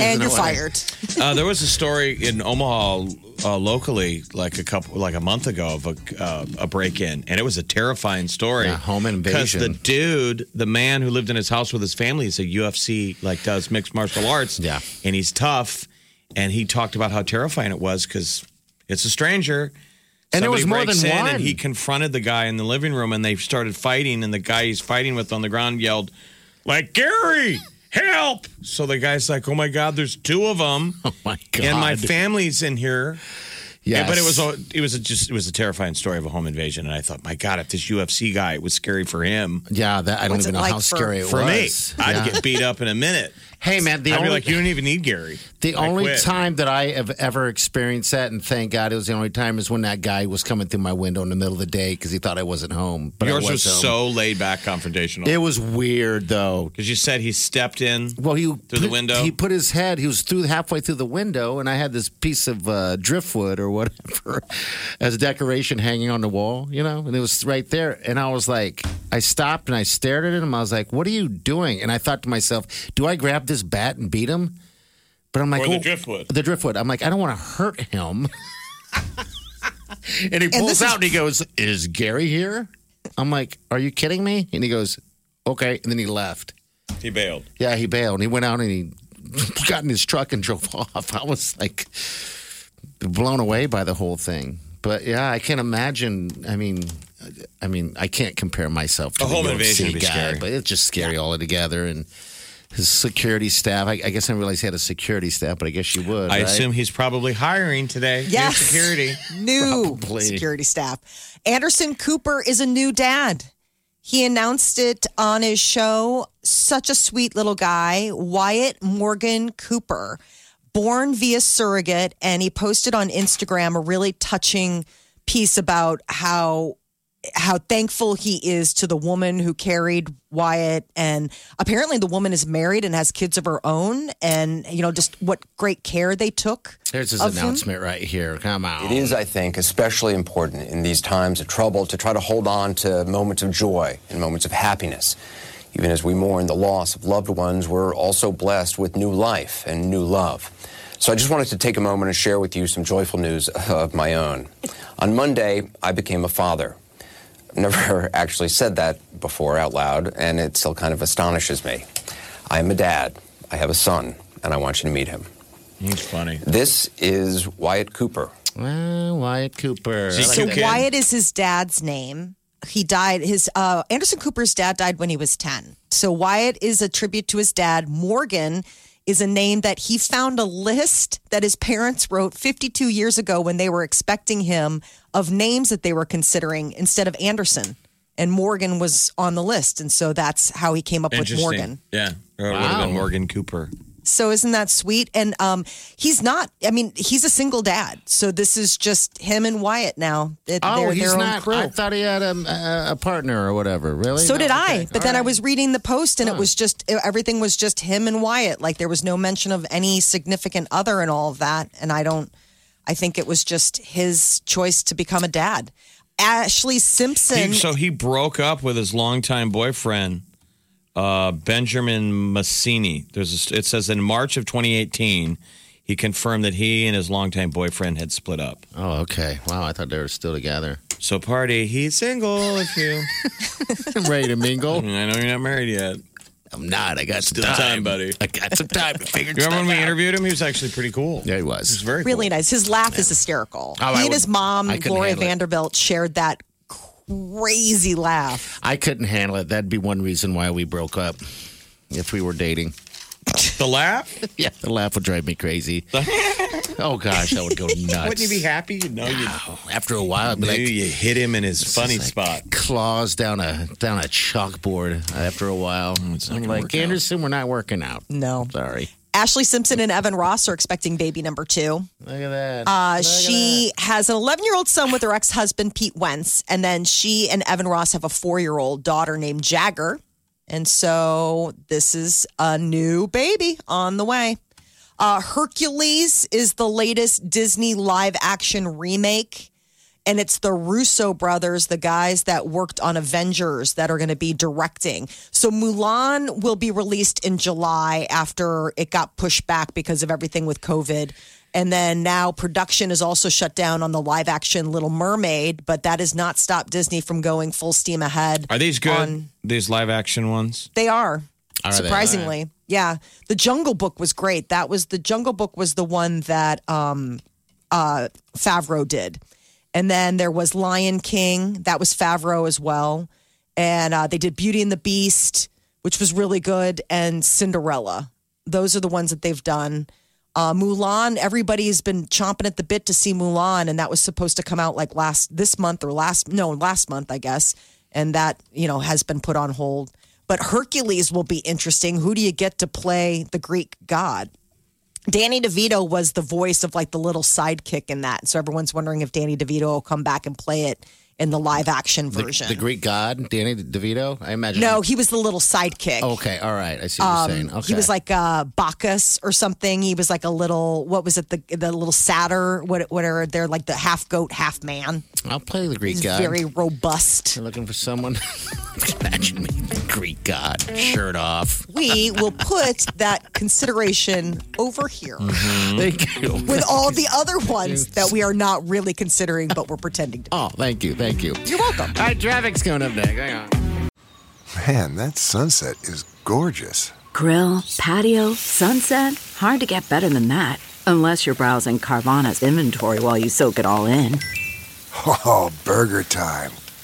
And you're fired. uh, there was a story in Omaha uh, locally like a couple, like a month ago of a, uh, a break-in, and it was a terrifying story. Yeah, home invasion. Because the dude, the man who lived in his house with his family, is a U F C, like does mixed martial arts. Yeah. And he's tough, and he talked about how terrifying it was because... It's a stranger. And Somebody there was more than in one. And he confronted the guy in the living room, and they started fighting. And the guy he's fighting with on the ground yelled, like, Gary, help. So the guy's like, oh, my God, there's two of them. Oh, my God. And my family's in here. Yes. Yeah, but it was a, it was a just it was a terrifying story of a home invasion, and I thought, my God, if this U F C guy, it was scary for him. Yeah, that I don't What's even know like how for, scary it for was. For me, yeah. I'd get beat up in a minute. Hey, man, the I'd only, be like, you don't even need Gary. The I only quit. time that I have ever experienced that, and thank God it was the only time, is when that guy was coming through my window in the middle of the day because he thought I wasn't home. But yours I was, was so laid back, confrontational. It was weird though, because you said he stepped in. Well, he through put, the window. He put his head. He was through halfway through the window, and I had this piece of uh, driftwood or whatever as a decoration hanging on the wall, you know, and it was right there. And I was like, I stopped and I stared at him. I was like, what are you doing? And I thought to myself, do I grab this bat and beat him? But I'm like, or the oh, driftwood. The driftwood. I'm like, I don't want to hurt him. And he pulls and out is- and he goes, is Gary here? I'm like, are you kidding me? And he goes, Okay. And then he left. He bailed. Yeah, he bailed. He went out and he got in his truck and drove off. I was like blown away by the whole thing. But yeah, I can't imagine. I mean, I mean, I can't compare myself to a home invasion guy, scary. But it's just scary yeah. all together. And his security staff. I, I guess I didn't realize he had a security staff, but I guess you would. I right? assume he's probably hiring today. Yes, new security, new probably. security staff. Anderson Cooper is a new dad. He announced it on his show. Such a sweet little guy, Wyatt Morgan Cooper. Born via surrogate, and he posted on Instagram a really touching piece about how how thankful he is to the woman who carried Wyatt. And apparently the woman is married and has kids of her own, and, you know, just what great care they took. There's his announcement him. right here. Come on. It is, I think, especially important in these times of trouble to try to hold on to moments of joy and moments of happiness. Even as we mourn the loss of loved ones, we're also blessed with new life and new love. So I just wanted to take a moment and share with you some joyful news of my own. On Monday, I became a father. Never actually said that before out loud, and it still kind of astonishes me. I am a dad. I have a son, and I want you to meet him. He's funny. This is Wyatt Cooper. Well, Wyatt Cooper. So Wyatt is his dad's name. He died, his, uh, Anderson Cooper's dad died when he was ten. So Wyatt is a tribute to his dad. Morgan is a name that he found a list that his parents wrote fifty-two years ago when they were expecting him of names that they were considering instead of Anderson. And Morgan was on the list. And so that's how he came up with Morgan. Yeah. Or it wow. would have been Morgan Cooper. So isn't that sweet? And um, he's not, I mean, he's a single dad. So this is just him and Wyatt now. They're, oh, he's not, crew. I thought he had a, a partner or whatever, really? So no, did okay. I. But All then right. I was reading the post and huh. it was just, everything was just him and Wyatt. Like there was no mention of any significant other and all of that. And I don't, I think it was just his choice to become a dad. Ashley Simpson. He, so he broke up with his longtime boyfriend. Uh, Benjamin Massini. There's a, it says in March of twenty eighteen, he confirmed that he and his longtime boyfriend had split up. Oh, okay. Wow, I thought they were still together. So, party, he's single if you... I'm ready to mingle. I know you're not married yet. I'm not. I got still some time. time, buddy. I got some time to figure it out. Remember when we out. interviewed him? He was actually pretty cool. Yeah, he was. He was very Really cool. nice. His laugh yeah. is hysterical. Oh, he I and would, his mom, Gloria Vanderbilt, shared that crazy laugh. I couldn't handle it. That'd be one reason why we broke up if we were dating. The laugh? Yeah, the laugh would drive me crazy. Oh, gosh, I would go nuts. Wouldn't you be happy? No, you oh, after a while, I'd be like, you hit him in his funny like spot. Claws down a down a chalkboard after a while. Mm, I'm like, Anderson, out. we're not working out. No. Sorry. Ashley Simpson and Evan Ross are expecting baby number two. Look at that. Uh, Look she at that. has an eleven-year-old son with her ex-husband, Pete Wentz. And then she and Evan Ross have a four-year-old daughter named Jagger. And so this is a new baby on the way. Uh, Hercules is the latest Disney live-action remake. And it's the Russo brothers, the guys that worked on Avengers, that are going to be directing. So Mulan will be released in July after it got pushed back because of everything with COVID. And then now production is also shut down on the live action Little Mermaid, but that has not stopped Disney from going full steam ahead. Are these good? On, these live action ones? They are. Are surprisingly. They? Right. Yeah. The Jungle Book was great. That was the Jungle Book was the one that um, uh, Favreau did. And then there was Lion King. That was Favreau as well. And uh, they did Beauty and the Beast, which was really good, and Cinderella. Those are the ones that they've done. Uh, Mulan, everybody's been chomping at the bit to see Mulan, and that was supposed to come out like last this month or last, no, last month, I guess. And that, you know, has been put on hold. But Hercules will be interesting. Who do you get to play the Greek god? Danny DeVito was the voice of like the little sidekick in that. So everyone's wondering if Danny DeVito will come back and play it in the live action version. The, the Greek god, Danny DeVito? I imagine. No, he was the little sidekick. Okay. All right. I see what um, you're saying. Okay. He was like uh, Bacchus or something. He was like a little, what was it? The the little satyr, what, what are they? Like the half goat, half man. I'll play the Greek He's god. Very robust. You're looking for someone. Imagine me, the Greek god, shirt off. We will put that consideration over here mm-hmm. thank you. with all the other ones that we are not really considering, but we're pretending to. Oh, thank you. Thank you. You're welcome. All right, traffic's going up next. Hang on. Man, that sunset is gorgeous. Grill, patio, sunset. Hard to get better than that. Unless you're browsing Carvana's inventory while you soak it all in. Oh, burger time.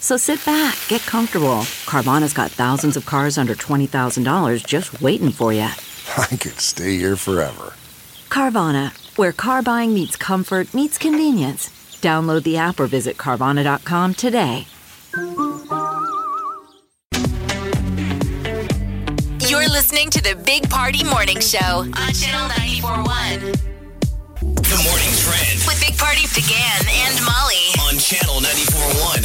So sit back, get comfortable. Carvana's got thousands of cars under twenty thousand dollars just waiting for you. I could stay here forever. Carvana, where car buying meets comfort meets convenience. Download the app or visit Carvana dot com today. You're listening to the Big Party Morning Show on Channel ninety-four point one. The Morning Trend with Big Party began and Molly on Channel ninety-four point one.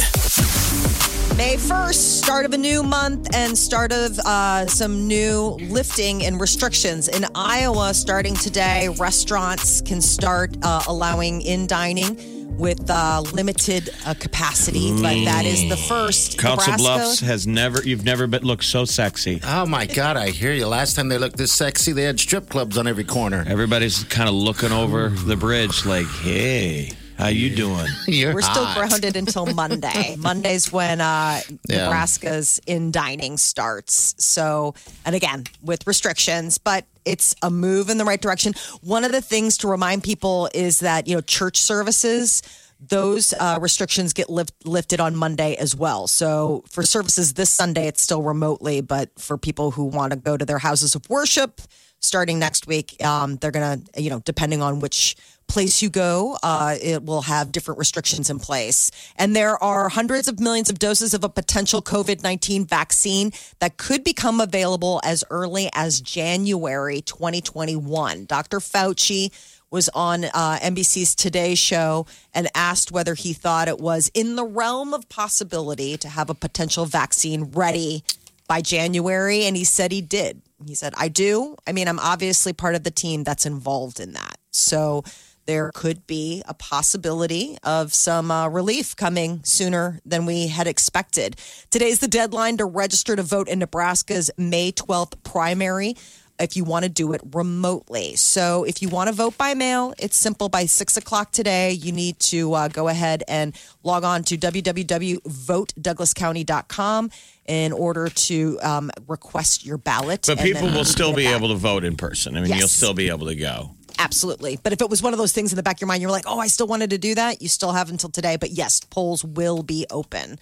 May first, start of a new month and start of uh, some new lifting and restrictions. In Iowa, starting today, restaurants can start uh, allowing in-dining with uh, limited uh, capacity, mm. but that is the first. Council Nebraska. Bluffs has never, you've never been, looked so sexy. Oh my God, I hear you. Last time they looked this sexy, they had strip clubs on every corner. Everybody's kind of looking over the bridge like, hey, how you doing? You're We're hot. Still grounded until Monday. Monday's when uh, yeah. Nebraska's in-dining starts. So, and again, with restrictions, but it's a move in the right direction. One of the things to remind people is that, you know, church services, those uh, restrictions get lift, lifted on Monday as well. So for services this Sunday, it's still remotely, but for people who want to go to their houses of worship starting next week, um, they're going to, you know, depending on which place you go, uh, it will have different restrictions in place. And there are hundreds of millions of doses of a potential COVID nineteen vaccine that could become available as early as January twenty twenty-one. Doctor Fauci was on uh, N B C's Today Show and asked whether he thought it was in the realm of possibility to have a potential vaccine ready by January. And he said he did. He said, I do. I mean, I'm obviously part of the team that's involved in that. So there could be a possibility of some uh, relief coming sooner than we had expected. Today's the deadline to register to vote in Nebraska's May twelfth primary if you want to do it remotely. So if you want to vote by mail, it's simple. By six o'clock today, you need to uh, go ahead and log on to w w w dot vote douglas county dot com in order to um, request your ballot. But and people will still be able to vote in person. I mean, yes. You'll still be able to go. Absolutely. But if it was one of those things in the back of your mind, you're like, oh, I still wanted to do that. You still have until today. But yes, polls will be open.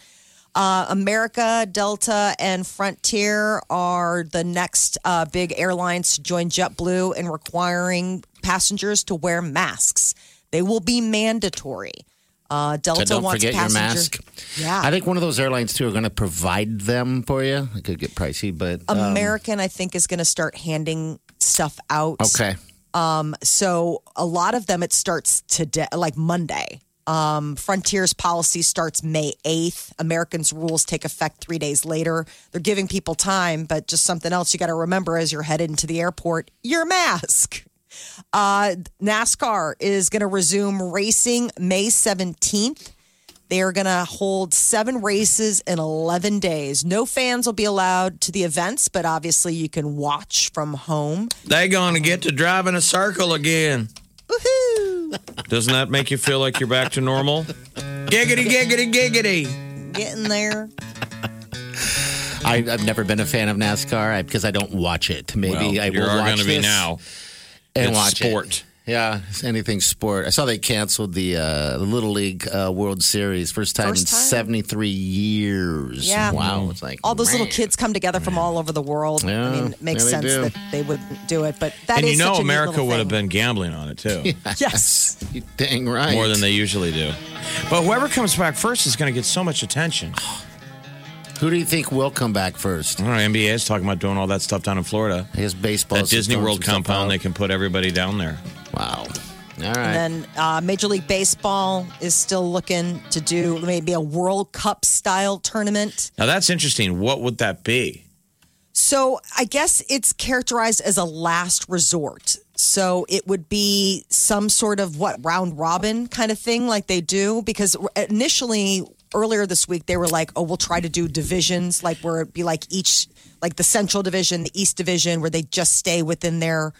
Uh, America, Delta, and Frontier are the next uh, big airlines to join JetBlue in requiring passengers to wear masks. They will be mandatory. Uh, Delta so don't wants forget passenger- your mask. Yeah. I think one of those airlines, too, are going to provide them for you. It could get pricey, but... Um, American, I think, is going to start handing stuff out. Okay. Um, so a lot of them, it starts today, like Monday. Um, Frontier's policy starts May eighth. Americans' rules take effect three days later. They're giving people time, but just something else you got to remember as you're headed into the airport, your mask. Uh, NASCAR is going to resume racing May seventeenth. They are going to hold seven races in eleven days. No fans will be allowed to the events, but obviously you can watch from home. They're going to get to drive in a circle again. Woohoo! Doesn't that make you feel like you're back to normal? Giggity, giggity, giggity. Getting there. I, I've never been a fan of NASCAR because I don't watch it. Maybe well, I will watch this. You're going to be now. And it's watch sport. It. Yeah, anything sport. I saw they canceled the uh, Little League uh, World Series. First time First in time. seventy-three years. Yeah. Wow. It's like, all those man. little kids come together from all over the world. Yeah, I mean, it makes yeah, sense they that they wouldn't do it. But that and is you know such America would have been gambling on it, too. Yes. yes. You're dang right. More than they usually do. But whoever comes back first is going to get so much attention. Who do you think will come back first? I don't know, N B A is talking about doing all that stuff down in Florida. His baseball. That Disney World compound, they can put everybody down there. Wow. All right. And then uh, Major League Baseball is still looking to do maybe a World Cup style tournament. Now that's interesting. What would that be? So I guess it's characterized as a last resort. So it would be some sort of what round robin kind of thing like they do, because initially earlier this week they were like, oh, we'll try to do divisions like where it'd be like each like the Central Division, the East Division, where they just stay within their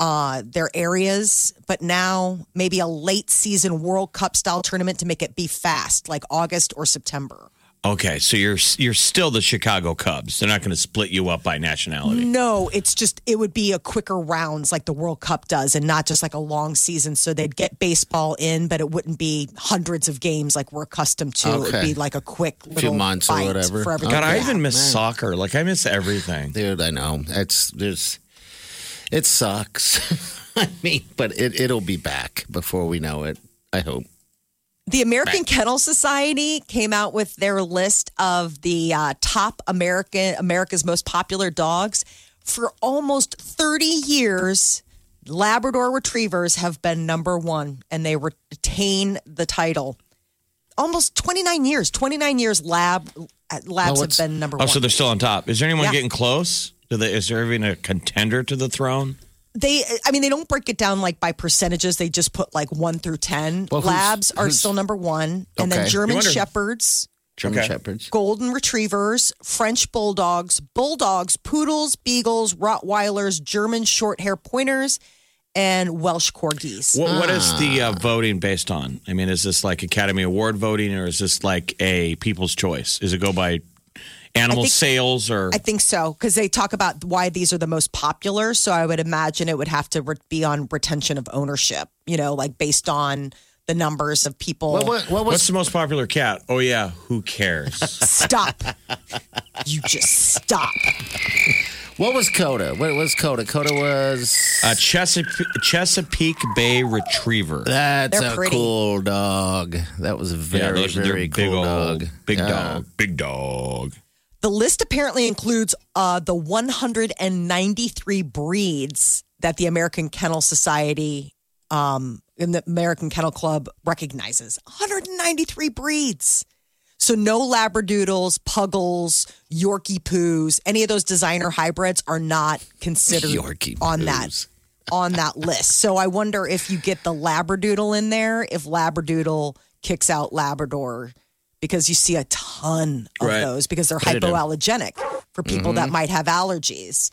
uh, their areas. But now maybe a late season World Cup style tournament to make it be fast, like August or September. Okay, so you're you're still the Chicago Cubs. They're not going to split you up by nationality. No, it's just it would be a quicker rounds like the World Cup does, and not just like a long season. So they'd get baseball in, but it wouldn't be hundreds of games like we're accustomed to. Okay. It'd be like a quick little few months or whatever. For everything. God, I even miss Man. soccer. Like I miss everything, dude. I know it's there's it sucks. I mean, but it it'll be back before we know it. I hope. The American Kennel Society came out with their list of the uh, top American America's most popular dogs. For almost thirty years, Labrador Retrievers have been number one, and they retain the title. Almost twenty-nine years. twenty-nine years lab, labs oh, have been number oh, one. Oh, so they're still on top. Is there anyone yeah. getting close? Do they, is there even a contender to the throne? They, I mean, they don't break it down like by percentages. They just put like one through ten. Well, Labs who's, who's, are still number one, okay. and then German Shepherds, German okay. Shepherds, Golden Retrievers, French Bulldogs, Bulldogs, Poodles, Beagles, Rottweilers, German Shorthair Pointers, and Welsh Corgis. What, ah. what is the uh, voting based on? I mean, is this like Academy Award voting, or is this like a People's Choice? Is it go by? Animal think, sales or... I think so, because they talk about why these are the most popular, so I would imagine it would have to re- be on retention of ownership, you know, like based on the numbers of people. What, what, what was, What's the most popular cat? Oh, yeah, who cares? Stop. You just stop. What was COTA? What was COTA? COTA was... A Chesapeake, Chesapeake Bay Retriever. That's they're a pretty. cool dog. That was a very, yeah, very cool big old, dog. Big yeah. dog. Big dog. The list apparently includes uh, the one hundred ninety-three breeds that the American Kennel Society um, and the American Kennel Club recognizes. one hundred ninety-three breeds. So no Labradoodles, Puggles, Yorkie Poos, any of those designer hybrids are not considered Yorkie on poos. that on that list. So I wonder if you get the Labradoodle in there, if Labradoodle kicks out Labrador. Because you see a ton of right. those because they're hypoallergenic for people mm-hmm. that might have allergies.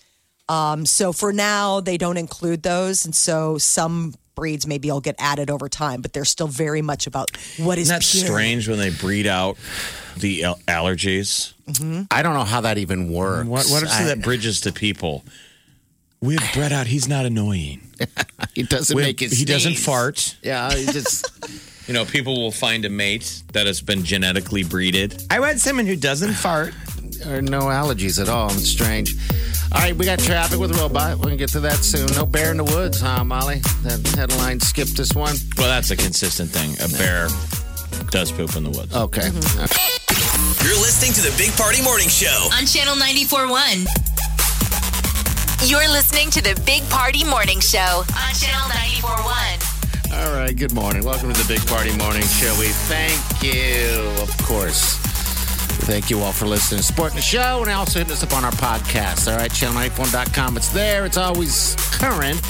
Um, so for now, they don't include those. And so some breeds maybe will get added over time, but they're still very much about what is Isn't that pure. strange when they breed out the al- allergies? Mm-hmm. I don't know how that even works. What, what is I, that bridges to people? We have bred out, he's not annoying. He doesn't We've, make it He sneeze. doesn't fart. Yeah, he just... You know, people will find a mate that has been genetically breeded. I want someone who doesn't fart. Or no allergies at all. It's strange. All right, we got traffic with Robot. We're going to get to that soon. No bear in the woods, huh, Molly? That headline skipped this one. Well, that's a consistent thing. A bear does poop in the woods. Okay. Mm-hmm. You're listening to the Big Party Morning Show on Channel ninety-four point one. You're listening to the Big Party Morning Show on Channel ninety-four point one. All right, good morning. Welcome to the Big Party Morning Show. We thank you, of course. Thank you all for listening, supporting the show, and also hitting us up on our podcast. All right, channel ninety-four dot com. It's there. It's always current.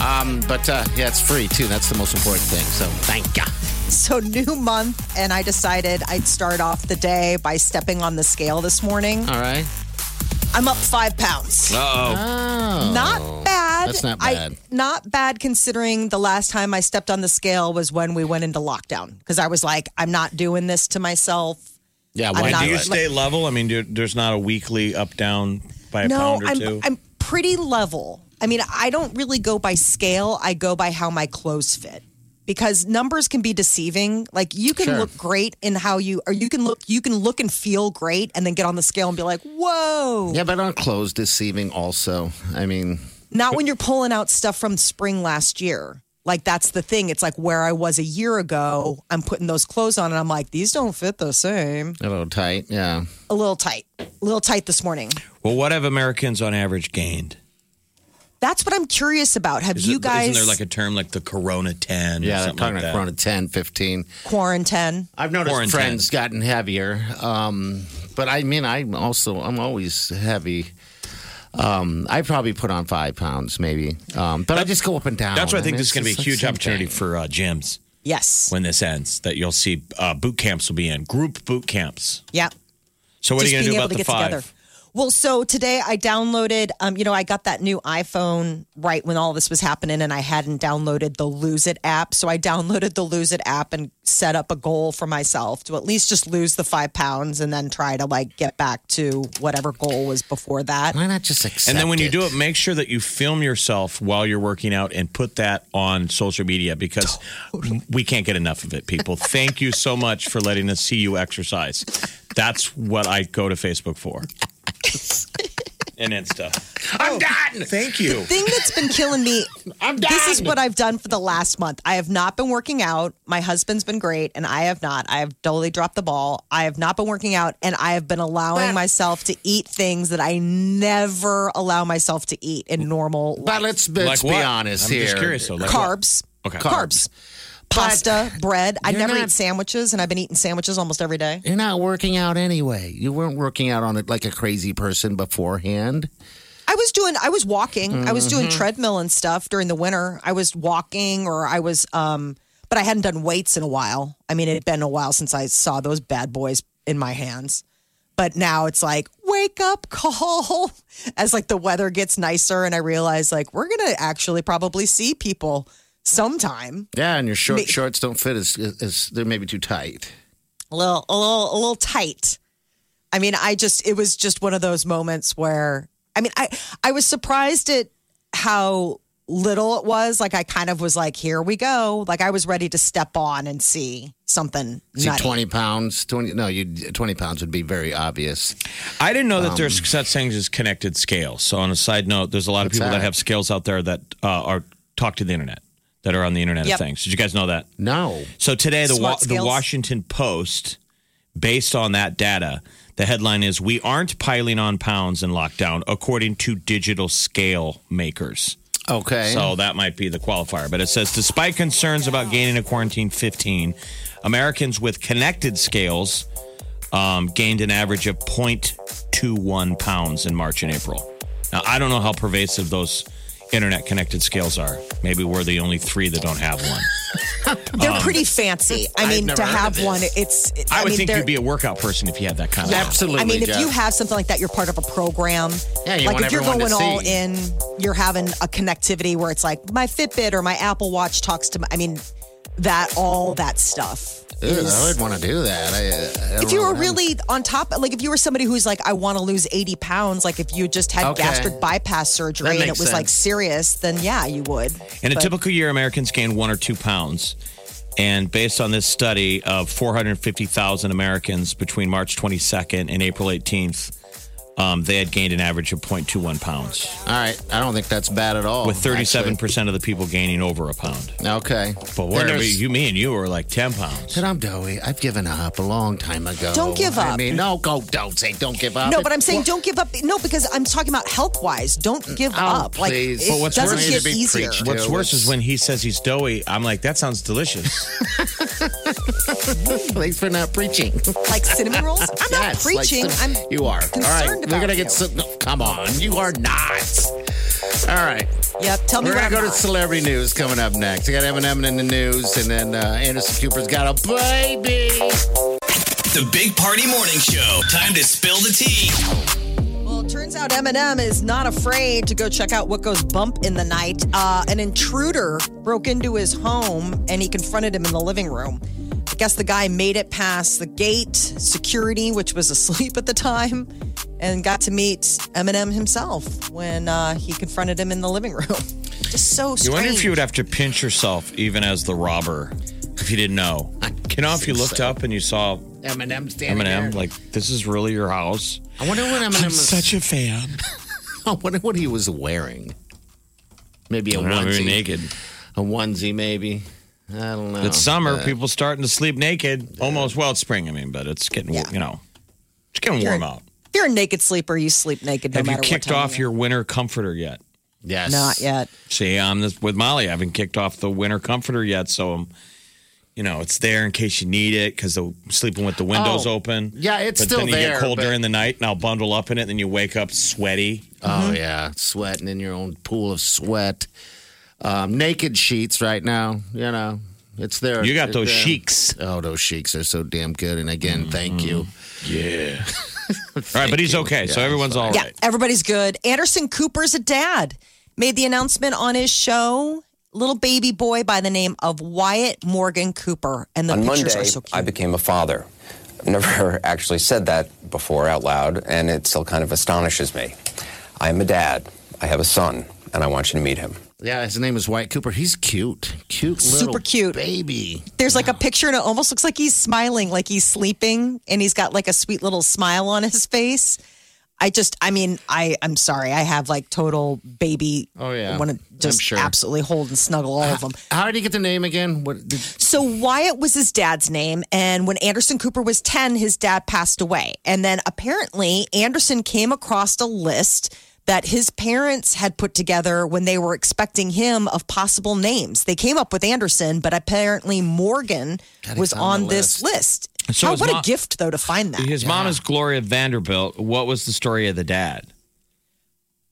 Um, But, uh, yeah, it's free, too. That's the most important thing, so thank ya. So new month, and I decided I'd start off the day by stepping on the scale this morning. All right. I'm up five pounds. Uh-oh. Oh. Not bad. That's not bad. I, not bad considering the last time I stepped on the scale was when we went into lockdown. Because I was like, I'm not doing this to myself. Yeah, why do you stay like, level? I mean, do, there's not a weekly up, down by a no, pound or I'm, two? No, I'm pretty level. I mean, I don't really go by scale. I go by how my clothes fit. Because numbers can be deceiving. Like you can sure. look great in how you, or you can look, you can look and feel great, and then get on the scale and be like, "Whoa!" Yeah, but aren't clothes deceiving also? I mean, not when you're pulling out stuff from spring last year. Like that's the thing. It's like where I was a year ago. I'm putting those clothes on, and I'm like, these don't fit the same. A little tight, yeah. A little tight, a little tight this morning. Well, what have Americans on average gained? That's what I'm curious about. Have Is you it, guys... Isn't there like a term like the Corona ten? Yeah, or something like that. Corona ten, fifteen. Quarantine. I've noticed Quarantine. friends gotten heavier. Um, but I mean, I'm also, I'm always heavy. Um, I probably put on five pounds maybe. Um, but that's, I just go up and down. That's why I think I mean, this is going to be a huge opportunity for uh, gyms. Yes. When this ends, that you'll see uh, boot camps will be in. Group boot camps. Yeah. So what just are you going to do about to the five? Together. Well, so today I downloaded, um, you know, I got that new iPhone right when all this was happening and I hadn't downloaded the Lose It app. So I downloaded the Lose It app and set up a goal for myself to at least just lose the five pounds and then try to like get back to whatever goal was before that. Why not just accept it? And then when it. you do it, make sure that you film yourself while you're working out and put that on social media because totally. we can't get enough of it, people. Thank you so much for letting us see you exercise. That's what I go to Facebook for. And Insta. I'm oh, done. Thank you. The thing that's been killing me. I'm done. This is what I've done for the last month. I have not been working out. My husband's been great, and I have not. I have totally dropped the ball. I have not been working out, and I have been allowing but, myself to eat things that I never allow myself to eat in normal life. But let's, let's like be honest I'm here. Just curious, so like carbs. Okay. Carbs. Carbs. Pasta, but bread. I never not, eat sandwiches, and I've been eating sandwiches almost every day. You're not working out anyway. You weren't working out on it like a crazy person beforehand. I was doing. I was walking. Mm-hmm. I was doing treadmill and stuff during the winter. I was walking, or I was, um, but I hadn't done weights in a while. I mean, it had been a while since I saw those bad boys in my hands. But now it's like, wake up call. As like the weather gets nicer, and I realize like we're gonna actually probably see people. Sometime. Yeah, and your short Ma- shorts don't fit as, as, as they're maybe too tight. A little, a little, a little tight. I mean, I just, it was just one of those moments where, I mean, I, I was surprised at how little it was. Like, I kind of was like, here we go. Like, I was ready to step on and see something. See, nutty. twenty pounds. twenty, no, you, twenty pounds would be very obvious. I didn't know that um, there's such things as connected scales. So, on a side note, there's a lot of people that? that have scales out there that uh, are talk to the internet. That are on the Internet yep. of Things. Did you guys know that? No. So today, the, wa- the Washington Post, based on that data, the headline is, "We aren't piling on pounds in lockdown," according to digital scale makers. Okay. So that might be the qualifier. But it says, despite concerns about gaining a quarantine fifteen, Americans with connected scales um, gained an average of zero point two one pounds in March and April. Now, I don't know how pervasive those Internet connected scales are. Maybe we're the only three that don't have one. They're um, pretty fancy. I mean, to have one, it's. It, I, I would mean, think you'd be a workout person if you had that kind yeah, of. Absolutely. I mean, Jeff. If you have something like that, you're part of a program. Yeah, you like want if you're going all in, you're having a connectivity where it's like my Fitbit or my Apple Watch talks to. My, I mean, that all that stuff. Ew, is, I would want to do that. I, I if you were really I'm... on top, like if you were somebody who's like, I want to lose eighty pounds, like if you just had okay. gastric bypass surgery and it was sense. like serious, then yeah, you would. In but... a typical year, Americans gain one or two pounds. And based on this study of four hundred fifty thousand Americans between March twenty-second and April eighteenth, Um, they had gained an average of zero point two one pounds. All right. I don't think that's bad at all. With thirty-seven percent actually. of the people gaining over a pound. Okay. But whatever you mean, you were like ten pounds. And I'm doughy. I've given up a long time ago. Don't give up. I mean, no, go, don't say don't give up. No, but I'm saying well, don't give up. No, because I'm talking about health-wise. Don't give oh, up. Like, please. It but what's doesn't worse, get easier. What's worse is when he says he's doughy, I'm like, that sounds delicious. Thanks for not preaching. Like cinnamon rolls? I'm yes, not preaching. Like I'm you are. Concerned. All right. We're going to get some. No, come on. You are not. All right. Yep. Tell me We're going to go not. to celebrity news coming up next. I got Eminem in the news, and then uh, Anderson Cooper's got a baby. The Big Party Morning Show. Time to spill the tea. Well, it turns out Eminem is not afraid to go check out what goes bump in the night. Uh, an intruder broke into his home, and he confronted him in the living room. I guess the guy made it past the gate, security, which was asleep at the time, and got to meet Eminem himself when uh, he confronted him in the living room. Just so strange. You wonder if you would have to pinch yourself even as the robber if you didn't know. You know, if you looked so. up and you saw Eminem standing Eminem, there. Like, this is really your house. I wonder what Eminem I'm was. I'm such a fan. I wonder what he was wearing. Maybe a onesie. Know, maybe naked. A onesie, maybe. I don't know. It's summer. But, people starting to sleep naked. Yeah. Almost. Well, it's spring. I mean, but it's getting yeah. you know, it's getting you're warm a, out. If you're a naked sleeper, you sleep naked. No Have matter you kicked what time off your winter comforter yet? Yes. Not yet. See, I'm this, with Molly. I haven't kicked off the winter comforter yet, so I'm, you know, it's there in case you need it because the sleeping with the windows oh, open. Yeah, it's but still there. But then you there, get cold but... during the night, and I'll bundle up in it, and then you wake up sweaty. Oh, mm-hmm. yeah. Sweating in your own pool of sweat. Um, naked sheets right now, you know. It's there. You got those there. Sheiks. Oh, those sheiks are so damn good. And again, mm-hmm. thank you. Yeah. thank all right, but he's okay. You. So everyone's all yeah, right. Yeah, everybody's good. Anderson Cooper's a dad. Made the announcement on his show. Little baby boy by the name of Wyatt Morgan Cooper. And the on pictures Monday, are so cute. I became a father. I've never actually said that before out loud, and it still kind of astonishes me. I'm a dad. I have a son, and I want you to meet him. Yeah, his name is Wyatt Cooper. He's cute. Cute little super cute. Baby. There's like a picture, and it almost looks like he's smiling, like he's sleeping, and he's got like a sweet little smile on his face. I just, I mean, I, I'm sorry. I have like total baby. Oh, yeah. I want to just sure. absolutely hold and snuggle all uh, of them. How did he get the name again? What? Did- so Wyatt was his dad's name. And when Anderson Cooper was ten, his dad passed away. And then apparently Anderson came across a list that his parents had put together when they were expecting him of possible names. They came up with Anderson, but apparently Morgan God, was on this list. So How, what mom, a gift, though, to find that. His yeah. mom is Gloria Vanderbilt. What was the story of the dad?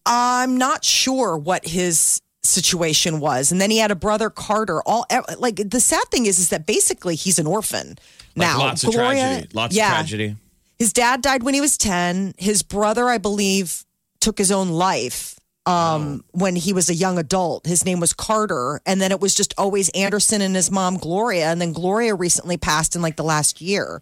I'm not sure what his situation was. And then he had a brother, Carter. All like the sad thing is, is that basically he's an orphan like now. Lots Gloria, of tragedy. Lots yeah. of tragedy. His dad died when he was ten. His brother, I believe, took his own life um, oh. when he was a young adult. His name was Carter. And then it was just always Anderson and his mom, Gloria. And then Gloria recently passed in like the last year.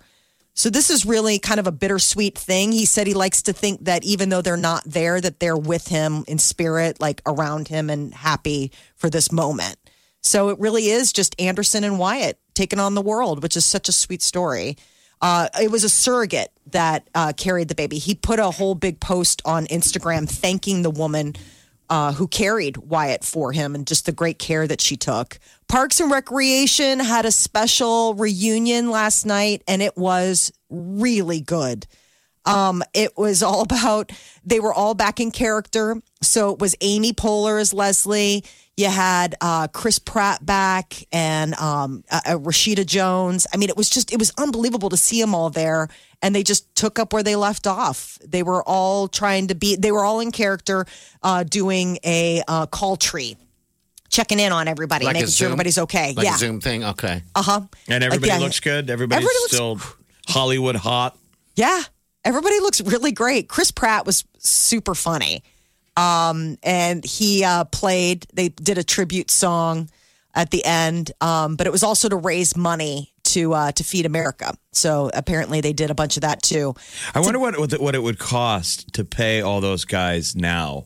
So this is really kind of a bittersweet thing. He said he likes to think that even though they're not there, that they're with him in spirit, like around him and happy for this moment. So it really is just Anderson and Wyatt taking on the world, which is such a sweet story. Uh, it was a surrogate that uh, carried the baby. He put a whole big post on Instagram thanking the woman uh, who carried Wyatt for him and just the great care that she took. Parks and Recreation had a special reunion last night, and it was really good. Um, it was all about, they were all back in character. So it was Amy Poehler as Leslie. You had uh, Chris Pratt back and um, uh, Rashida Jones. I mean, it was just, it was unbelievable to see them all there. And they just took up where they left off. They were all trying to be, they were all in character uh, doing a uh, call tree, checking in on everybody, like making sure everybody's okay. Like yeah. a Zoom thing? Okay. Uh-huh. And everybody Again, looks good? Everybody's everybody looks, still Hollywood hot? Yeah. Everybody looks really great. Chris Pratt was super funny. Um, and he uh, played, they did a tribute song at the end, um, but it was also to raise money to uh, to feed America. So apparently they did a bunch of that too. I wonder what what it would cost to pay all those guys now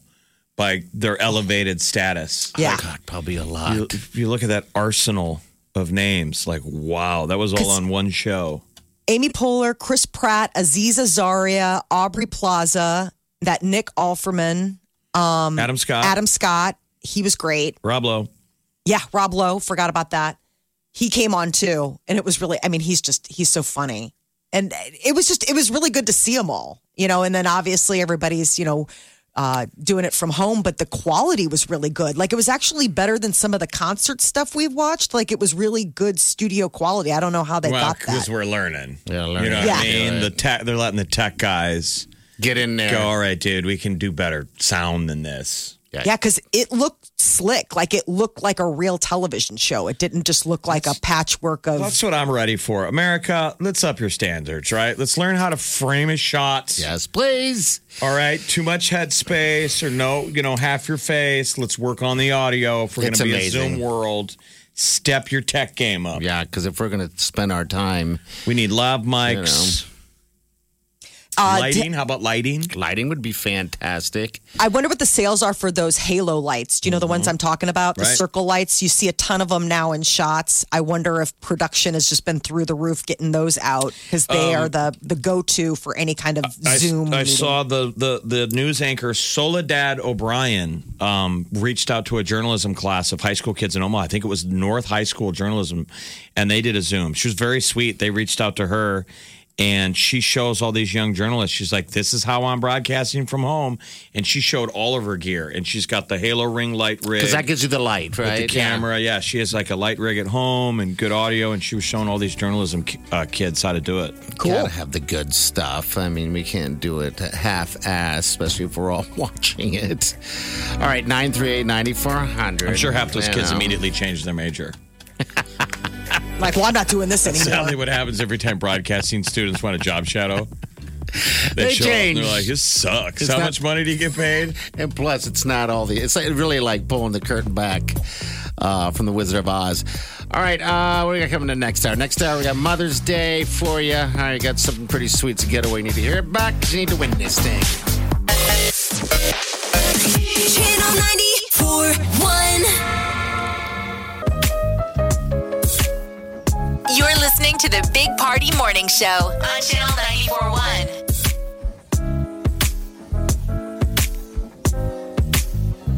by their elevated status. Yeah. Oh, God, probably a lot. You, you look at that arsenal of names, like, wow, that was all on one show. Amy Poehler, Chris Pratt, Aziz Azaria, Aubrey Plaza, that Nick Offerman, um, Adam Scott. Adam Scott, he was great. Rob Lowe. Yeah, Rob Lowe, forgot about that. He came on too, and it was really, I mean, he's just, he's so funny. And it was just, it was really good to see them all, you know, and then obviously everybody's, you know, uh, doing it from home, but the quality was really good. Like, it was actually better than some of the concert stuff we've watched. Like, it was really good studio quality. I don't know how they well, got that. Well, because we're learning. Yeah, learning. You know yeah. what I mean? The tech, they're letting the tech guys get in there. Go, all right, dude, we can do better sound than this. Yeah, because it looked slick. Like, it looked like a real television show. It didn't just look like a patchwork of... That's what I'm ready for. America, let's up your standards, right? Let's learn how to frame a shot. Yes, please. All right, too much headspace or no, you know, half your face. Let's work on the audio if we're going to be amazing. A Zoom world. Step your tech game up. Yeah, because if we're going to spend our time... We need lav mics... You know. Uh, lighting? How about lighting? Lighting would be fantastic. I wonder what the sales are for those halo lights. Do you know mm-hmm. the ones I'm talking about? The right. circle lights. You see a ton of them now in shots. I wonder if production has just been through the roof getting those out because they um, are the, the go-to for any kind of I, Zoom. I, I saw the, the, the news anchor Soledad O'Brien um, reached out to a journalism class of high school kids in Omaha. I think it was North High School Journalism, and they did a Zoom. She was very sweet. They reached out to her. And she shows all these young journalists. She's like, this is how I'm broadcasting from home. And she showed all of her gear. And she's got the halo ring light rig. Because that gives you the light, right? With the camera, yeah. yeah. She has like a light rig at home and good audio. And she was showing all these journalism uh, kids how to do it. Cool. Gotta have the good stuff. I mean, we can't do it half-assed, especially if we're all watching it. All right, nine three eight, nine four zero zero. I'm sure half those you kids know. immediately changed their major. Like, well, I'm not doing this anymore. Sadly, what happens every time broadcasting students want a job shadow? They, they change. They're like, this sucks. It's How not, much money do you get paid? And plus, it's not all the... It's like, really like pulling the curtain back uh, from The Wizard of Oz. All right, uh, what are we got coming to next hour? Next hour, we got Mother's Day for you. All right, got something pretty sweet to get away. You need to hear it back because you need to win this thing. Channel ninety-four point one. You're listening to the Big Party Morning Show on Channel ninety-four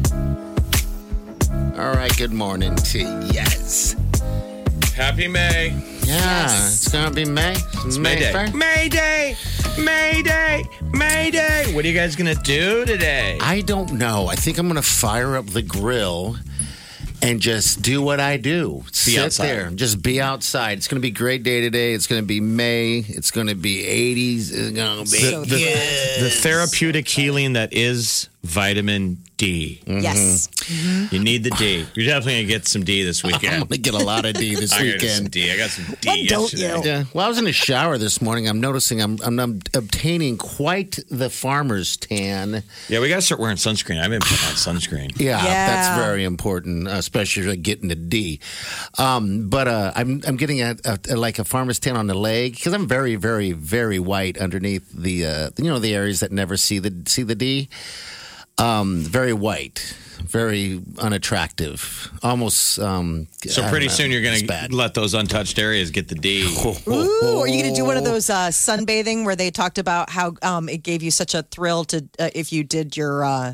point one. All right, good morning to yes. Happy May. Yeah, yes. It's going to be May. It's May, May Day. First. May Day. May Day. May Day. What are you guys going to do today? I don't know. I think I'm going to fire up the grill and just do what I do. Sit outside. there. Just be outside. It's going to be a great day today. It's going to be May. It's going to be eighties. It's going to be... The, the, yes. the therapeutic healing that is vitamin D. Mm-hmm. Yes. Mm-hmm. You need the D. You're definitely going to get some D this weekend. I'm going to get a lot of D this I weekend. I got some D. I got some D what yesterday. Don't you? Yeah. Well, I was in the shower this morning. I'm noticing I'm, I'm, I'm obtaining quite the farmer's tan. Yeah, we got to start wearing sunscreen. I've been putting on sunscreen. Yeah, yeah, that's very important, especially getting the D. Um, but uh, I'm I'm getting a, a, a, like a farmer's tan on the leg because I'm very, very, very white underneath the uh, you know the areas that never see the see the D. Um, very white, very unattractive, almost. Um, so pretty soon you're going to let those untouched areas get the D. Ooh, are you going to do one of those uh, sunbathing where they talked about how um, it gave you such a thrill to uh, if you did your uh,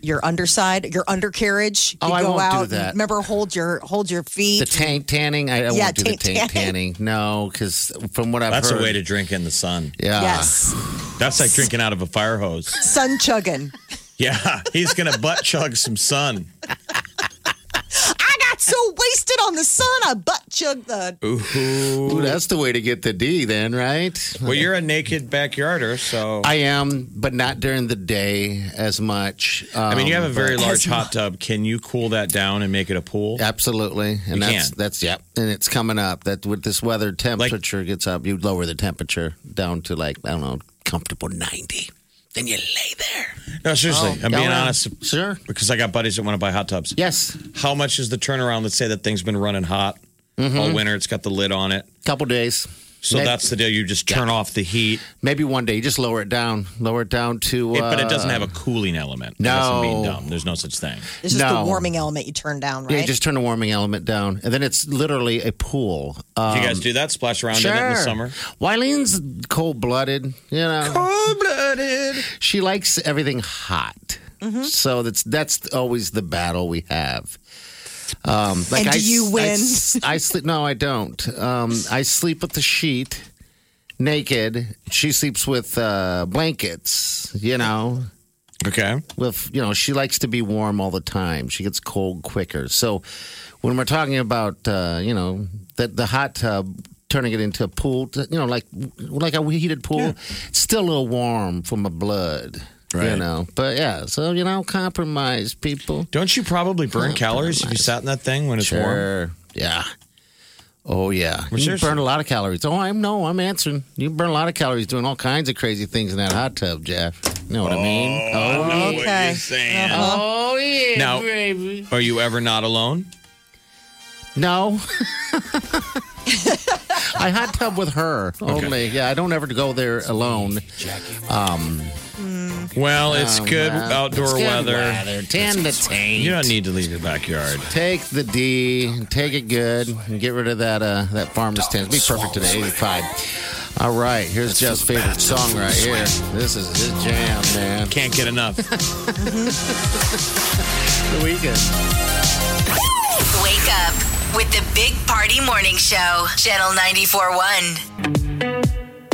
your underside, your undercarriage? You oh, go I won't out, do that. Remember, hold your hold your feet. The tank tanning. I, I yeah, won't do the tank tanning. tanning. No, because from what I've that's heard, that's a way to drink in the sun. Yeah, yes, that's like drinking out of a fire hose. Sun chugging. Yeah, he's going to butt chug some sun. I got so wasted on the sun, I butt chugged the... Ooh. Ooh, that's the way to get the D then, right? Well, you're a naked backyarder, so... I am, but not during the day as much. Um, I mean, you have a very large hot tub. Can you cool that down and make it a pool? Absolutely. And you that's, can. That's, yeah. And it's coming up. That with this weather, temperature like, gets up. You lower the temperature down to like, I don't know, comfortable ninety. Then you lay there. No, seriously. Oh, I'm being right. honest. Sure. Because I got buddies that want to buy hot tubs. Yes. How much is the turnaround? Let's say that thing's been running hot mm-hmm. all winter. It's got the lid on it. Couple days. So Maybe. that's the deal. You just turn yeah. off the heat. Maybe one day. You just lower it down. Lower it down to... It, uh, but it doesn't have a cooling element. No. That's being dumb. There's no such thing. It's just no. the warming element you turn down, right? Yeah, you just turn the warming element down. And then it's literally a pool. Um, do you guys do that? Splash around sure. in it in the summer? Wylene's cold-blooded. You know. Cold-blooded. She likes everything hot. Mm-hmm. So that's that's always the battle we have. Um, like and do I, you win? I, I sleep. No, I don't. Um, I sleep with the sheet, naked. She sleeps with uh, blankets. You know. Okay. With you know, she likes to be warm all the time. She gets cold quicker. So when we're talking about uh, you know that the hot tub. Turning it into a pool, you know, like like a heated pool. Yeah. It's still a little warm for my blood, right. you know. But, yeah, so, you know, compromise, people. Don't you probably burn calories if you sat in that thing when it's sure. warm? Yeah. Oh, yeah. Well, you seriously. burn a lot of calories. Oh, I know. I'm answering. You burn a lot of calories doing all kinds of crazy things in that hot tub, Jeff. You know what oh, I mean? Oh, I know okay. what you're saying. Uh-huh. Oh, yeah, now, baby. Are you ever not alone? No. I hot tub with her okay. only. Yeah, I don't ever go there alone. Um, mm. Well, it's um, good uh, outdoor it's good weather. weather. Tan the taint. You don't need to leave your backyard. Take the D, take it good, and get rid of that uh, that farmer's tan. It'll be perfect today, eighty-five. All right, here's Jeff's favorite song right here. This is his jam, man. Can't get enough. The Weeknd. Wake up with the Big Party Morning Show, Channel ninety-four point one.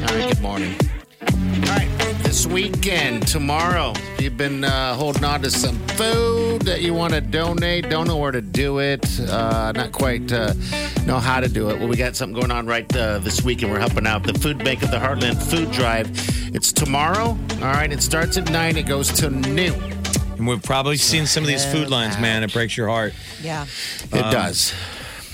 one. All right, good morning. All right, this weekend, tomorrow, if you've been uh, holding on to some food that you want to donate, don't know where to do it, uh, not quite... Uh, know how to do it. Well, we got something going on right uh, this week, and we're helping out the Food Bank of the Heartland Food Drive. It's tomorrow. All right. It starts at nine. It goes till noon. And we've probably seen some of these food lines, man. It breaks your heart. Yeah. It um, does.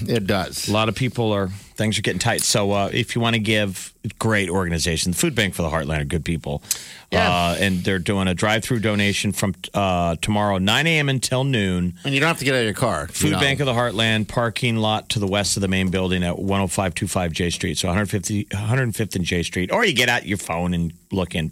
It does. A lot of people are, things are getting tight. So uh, if you want to give, great organization. The Food Bank for the Heartland are good people. Yeah. Uh, and they're doing a drive-through donation from uh, tomorrow, nine a.m. until noon. And you don't have to get out of your car. Food you Bank know. of the Heartland, parking lot to the west of the main building at one oh five twenty-five J Street. So one fifty, one oh fifth and J Street. Or you get out your phone and look in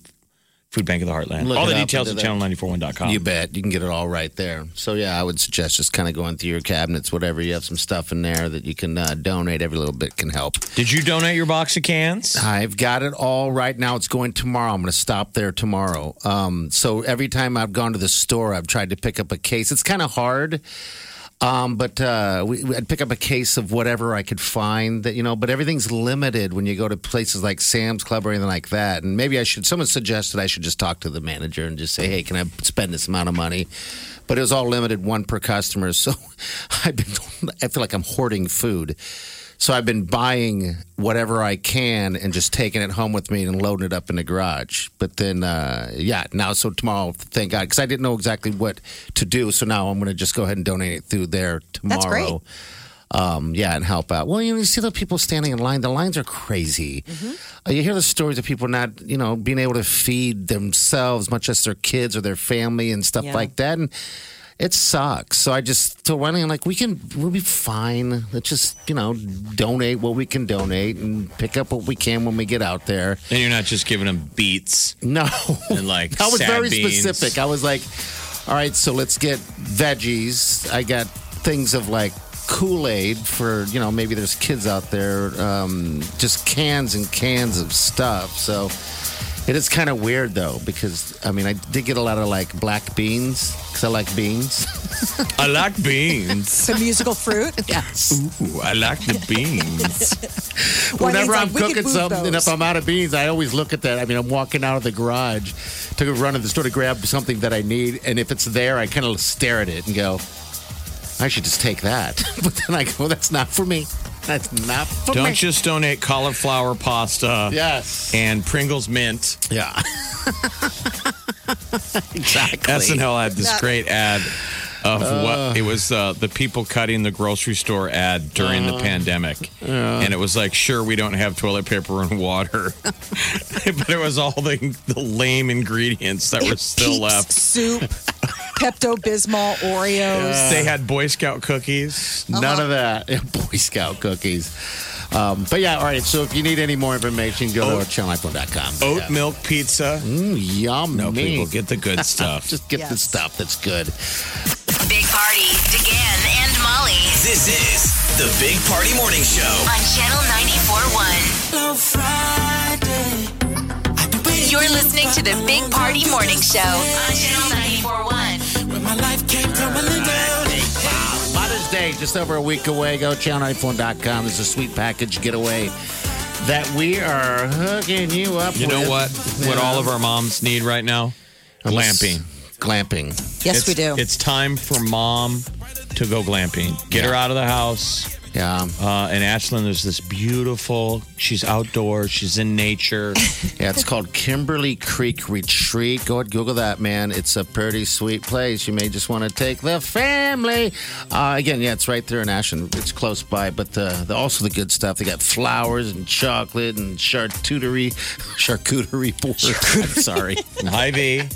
Food Bank of the Heartland. Look all the details at channel ninety-four point one dot com. You bet. You can get it all right there. So, yeah, I would suggest just kind of going through your cabinets, whatever. You have some stuff in there that you can uh, donate. Every little bit can help. Did you donate your box of cans? I've got it all right now. It's going tomorrow. I'm going to stop there tomorrow. Um, so every time I've gone to the store, I've tried to pick up a case. It's kind of hard. Um, but uh, we, I'd pick up a case of whatever I could find that, you know, but everything's limited when you go to places like Sam's Club or anything like that. And maybe I should, someone suggested I should just talk to the manager and just say, hey, can I spend this amount of money? But it was all limited, one per customer. So I've been, I feel like I'm hoarding food. So I've been buying whatever I can and just taking it home with me and loading it up in the garage. But then, uh, yeah, now, so tomorrow, thank God, because I didn't know exactly what to do. So now I'm going to just go ahead and donate it through there tomorrow. That's great. Um, yeah, and help out. Well, you know, you see the people standing in line. The lines are crazy. Mm-hmm. Uh, you hear the stories of people not, you know, being able to feed themselves, much as their kids or their family and stuff yeah. like that. And it sucks. So I just, so running, I'm like, we can, we'll be fine. Let's just, you know, donate what we can donate and pick up what we can when we get out there. And you're not just giving them beets. No. And like, I was sad very beans. specific. I was like, all right, so let's get veggies. I got things of like Kool-Aid for, you know, maybe there's kids out there, um, just cans and cans of stuff. So it is kind of weird, though, because, I mean, I did get a lot of, like, black beans, because I like beans. I like beans. Some musical fruit? Yes. Ooh, I like the beans. Well, whenever I'm like, cooking something those. and if I'm out of beans, I always look at that. I mean, I'm walking out of the garage to run to the store to grab something that I need, and if it's there, I kind of stare at it and go, I should just take that. But then I go, well, that's not for me. That's not for Don't me. just donate cauliflower pasta. Yes. And Pringles mint. Yeah. Exactly. S N L had this great ad of uh, what it was uh, the people cutting the grocery store ad during uh, the pandemic. Uh, and it was like, sure, we don't have toilet paper and water. But it was all the, the lame ingredients that it were still left. Soup. Pepto-Bismol, Oreos. Yeah. They had Boy Scout cookies. Uh-huh. None of that. Yeah, Boy Scout cookies. Um, but yeah, all right. So if you need any more information, go Oat, to channel ninety-four dot com. Oat yeah. milk pizza. Mm, yum. No, people, get the good stuff. Just get yes. the stuff that's good. Big Party, DeGan and Molly. This is the Big Party Morning Show on Channel ninety-four point one. Hello, Friday. You're listening to the Big Party Morning Show on Channel ninety-four point one. When my life came tumbling down. Wow. Mother's Day, just over a week away. Go to channel ninety-four dot com. There's a sweet package giveaway that we are hooking you up with. You know with. what? Yeah. What all of our moms need right now? Glamping. Glamping. Yes, it's, we do. It's time for mom to go glamping. Get yeah. her out of the house. Yeah. Uh, in Ashland, there's this beautiful, she's outdoors, she's in nature. Yeah, it's called Kimberly Creek Retreat. Go ahead, Google that, man. It's a pretty sweet place. You may just want to take the family. Uh, again, yeah, it's right there in Ashland. It's close by, but the, the, also the good stuff. They got flowers and chocolate and charcuterie. Charcuterie board. Charcuterie. I'm sorry. Hy-Vee.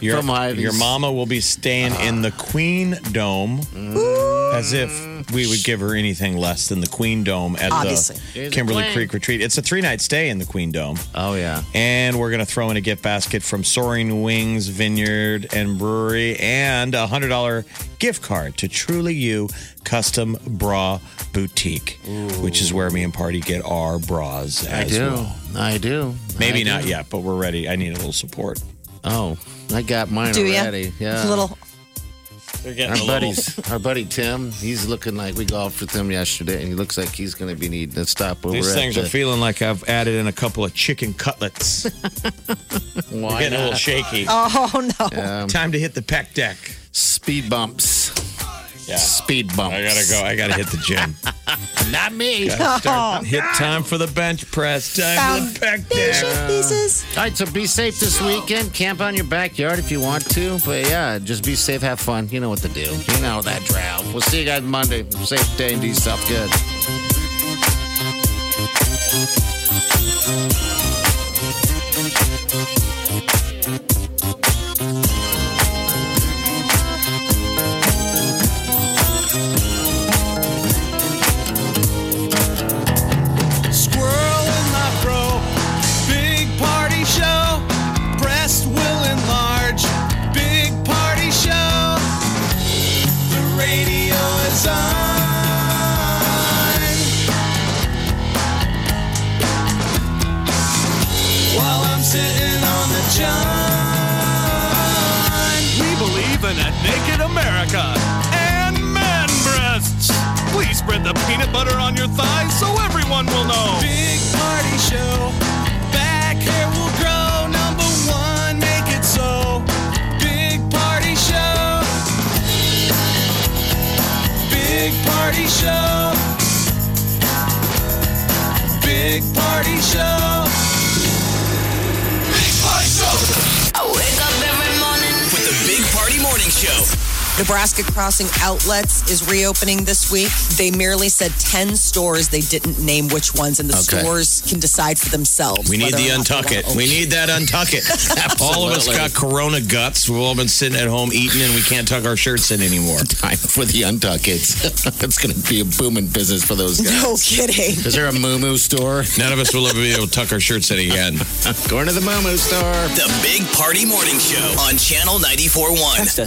Your, From Hy-Vee's. Your mama will be staying uh, in the Queen Dome. Ooh. as if we would give her anything less than the Queen Dome at Obviously. the Kimberly Creek Retreat. It's a three-night stay in the Queen Dome. Oh, yeah. And we're going to throw in a gift basket from Soaring Wings Vineyard and Brewery and a one hundred dollars gift card to Truly You Custom Bra Boutique, Ooh. which is where me and Party get our bras as I do. well. I do. Maybe I do. not yet, but we're ready. I need a little support. Oh, I got mine do already. You? Yeah. A little... Our buddies, our buddy Tim, he's looking like we golfed with him yesterday, and he looks like he's going to be needing a stopover. These things the, are feeling like I've added in a couple of chicken cutlets. Why We're getting not? a little shaky. Oh, no. Um, Time to hit the pec deck. Speed bumps. Yeah. Speed bumps. I got to go. I got to hit the gym. Not me. Oh, hit God. Time for the bench press. Time Found for the pec deck. Uh, all right, so be safe this weekend. Camp out in your backyard if you want to. But, yeah, just be safe. Have fun. You know what to do. You know that drill. We'll see you guys Monday. Safe day and do yourself good. Spread the peanut butter on your thighs so everyone will know. Big party show. Back hair will grow. Number one, make it so. Big party show. Big party show. Big party show. Big party show. I wake up every morning with the Big Party Morning Show. Nebraska Crossing Outlets is reopening this week. They merely said ten stores. They didn't name which ones, and the okay. stores can decide for themselves. We need the untuck it. We need that untuck it. All of us got corona guts. We've all been sitting at home eating, and we can't tuck our shirts in anymore. Time for the untuck it. It's going to be a booming business for those guys. No kidding. Is there a Moo Moo store? None of us will ever be able to tuck our shirts in again. Going to the Moo Moo store. The Big Party Morning Show on Channel ninety-four point one.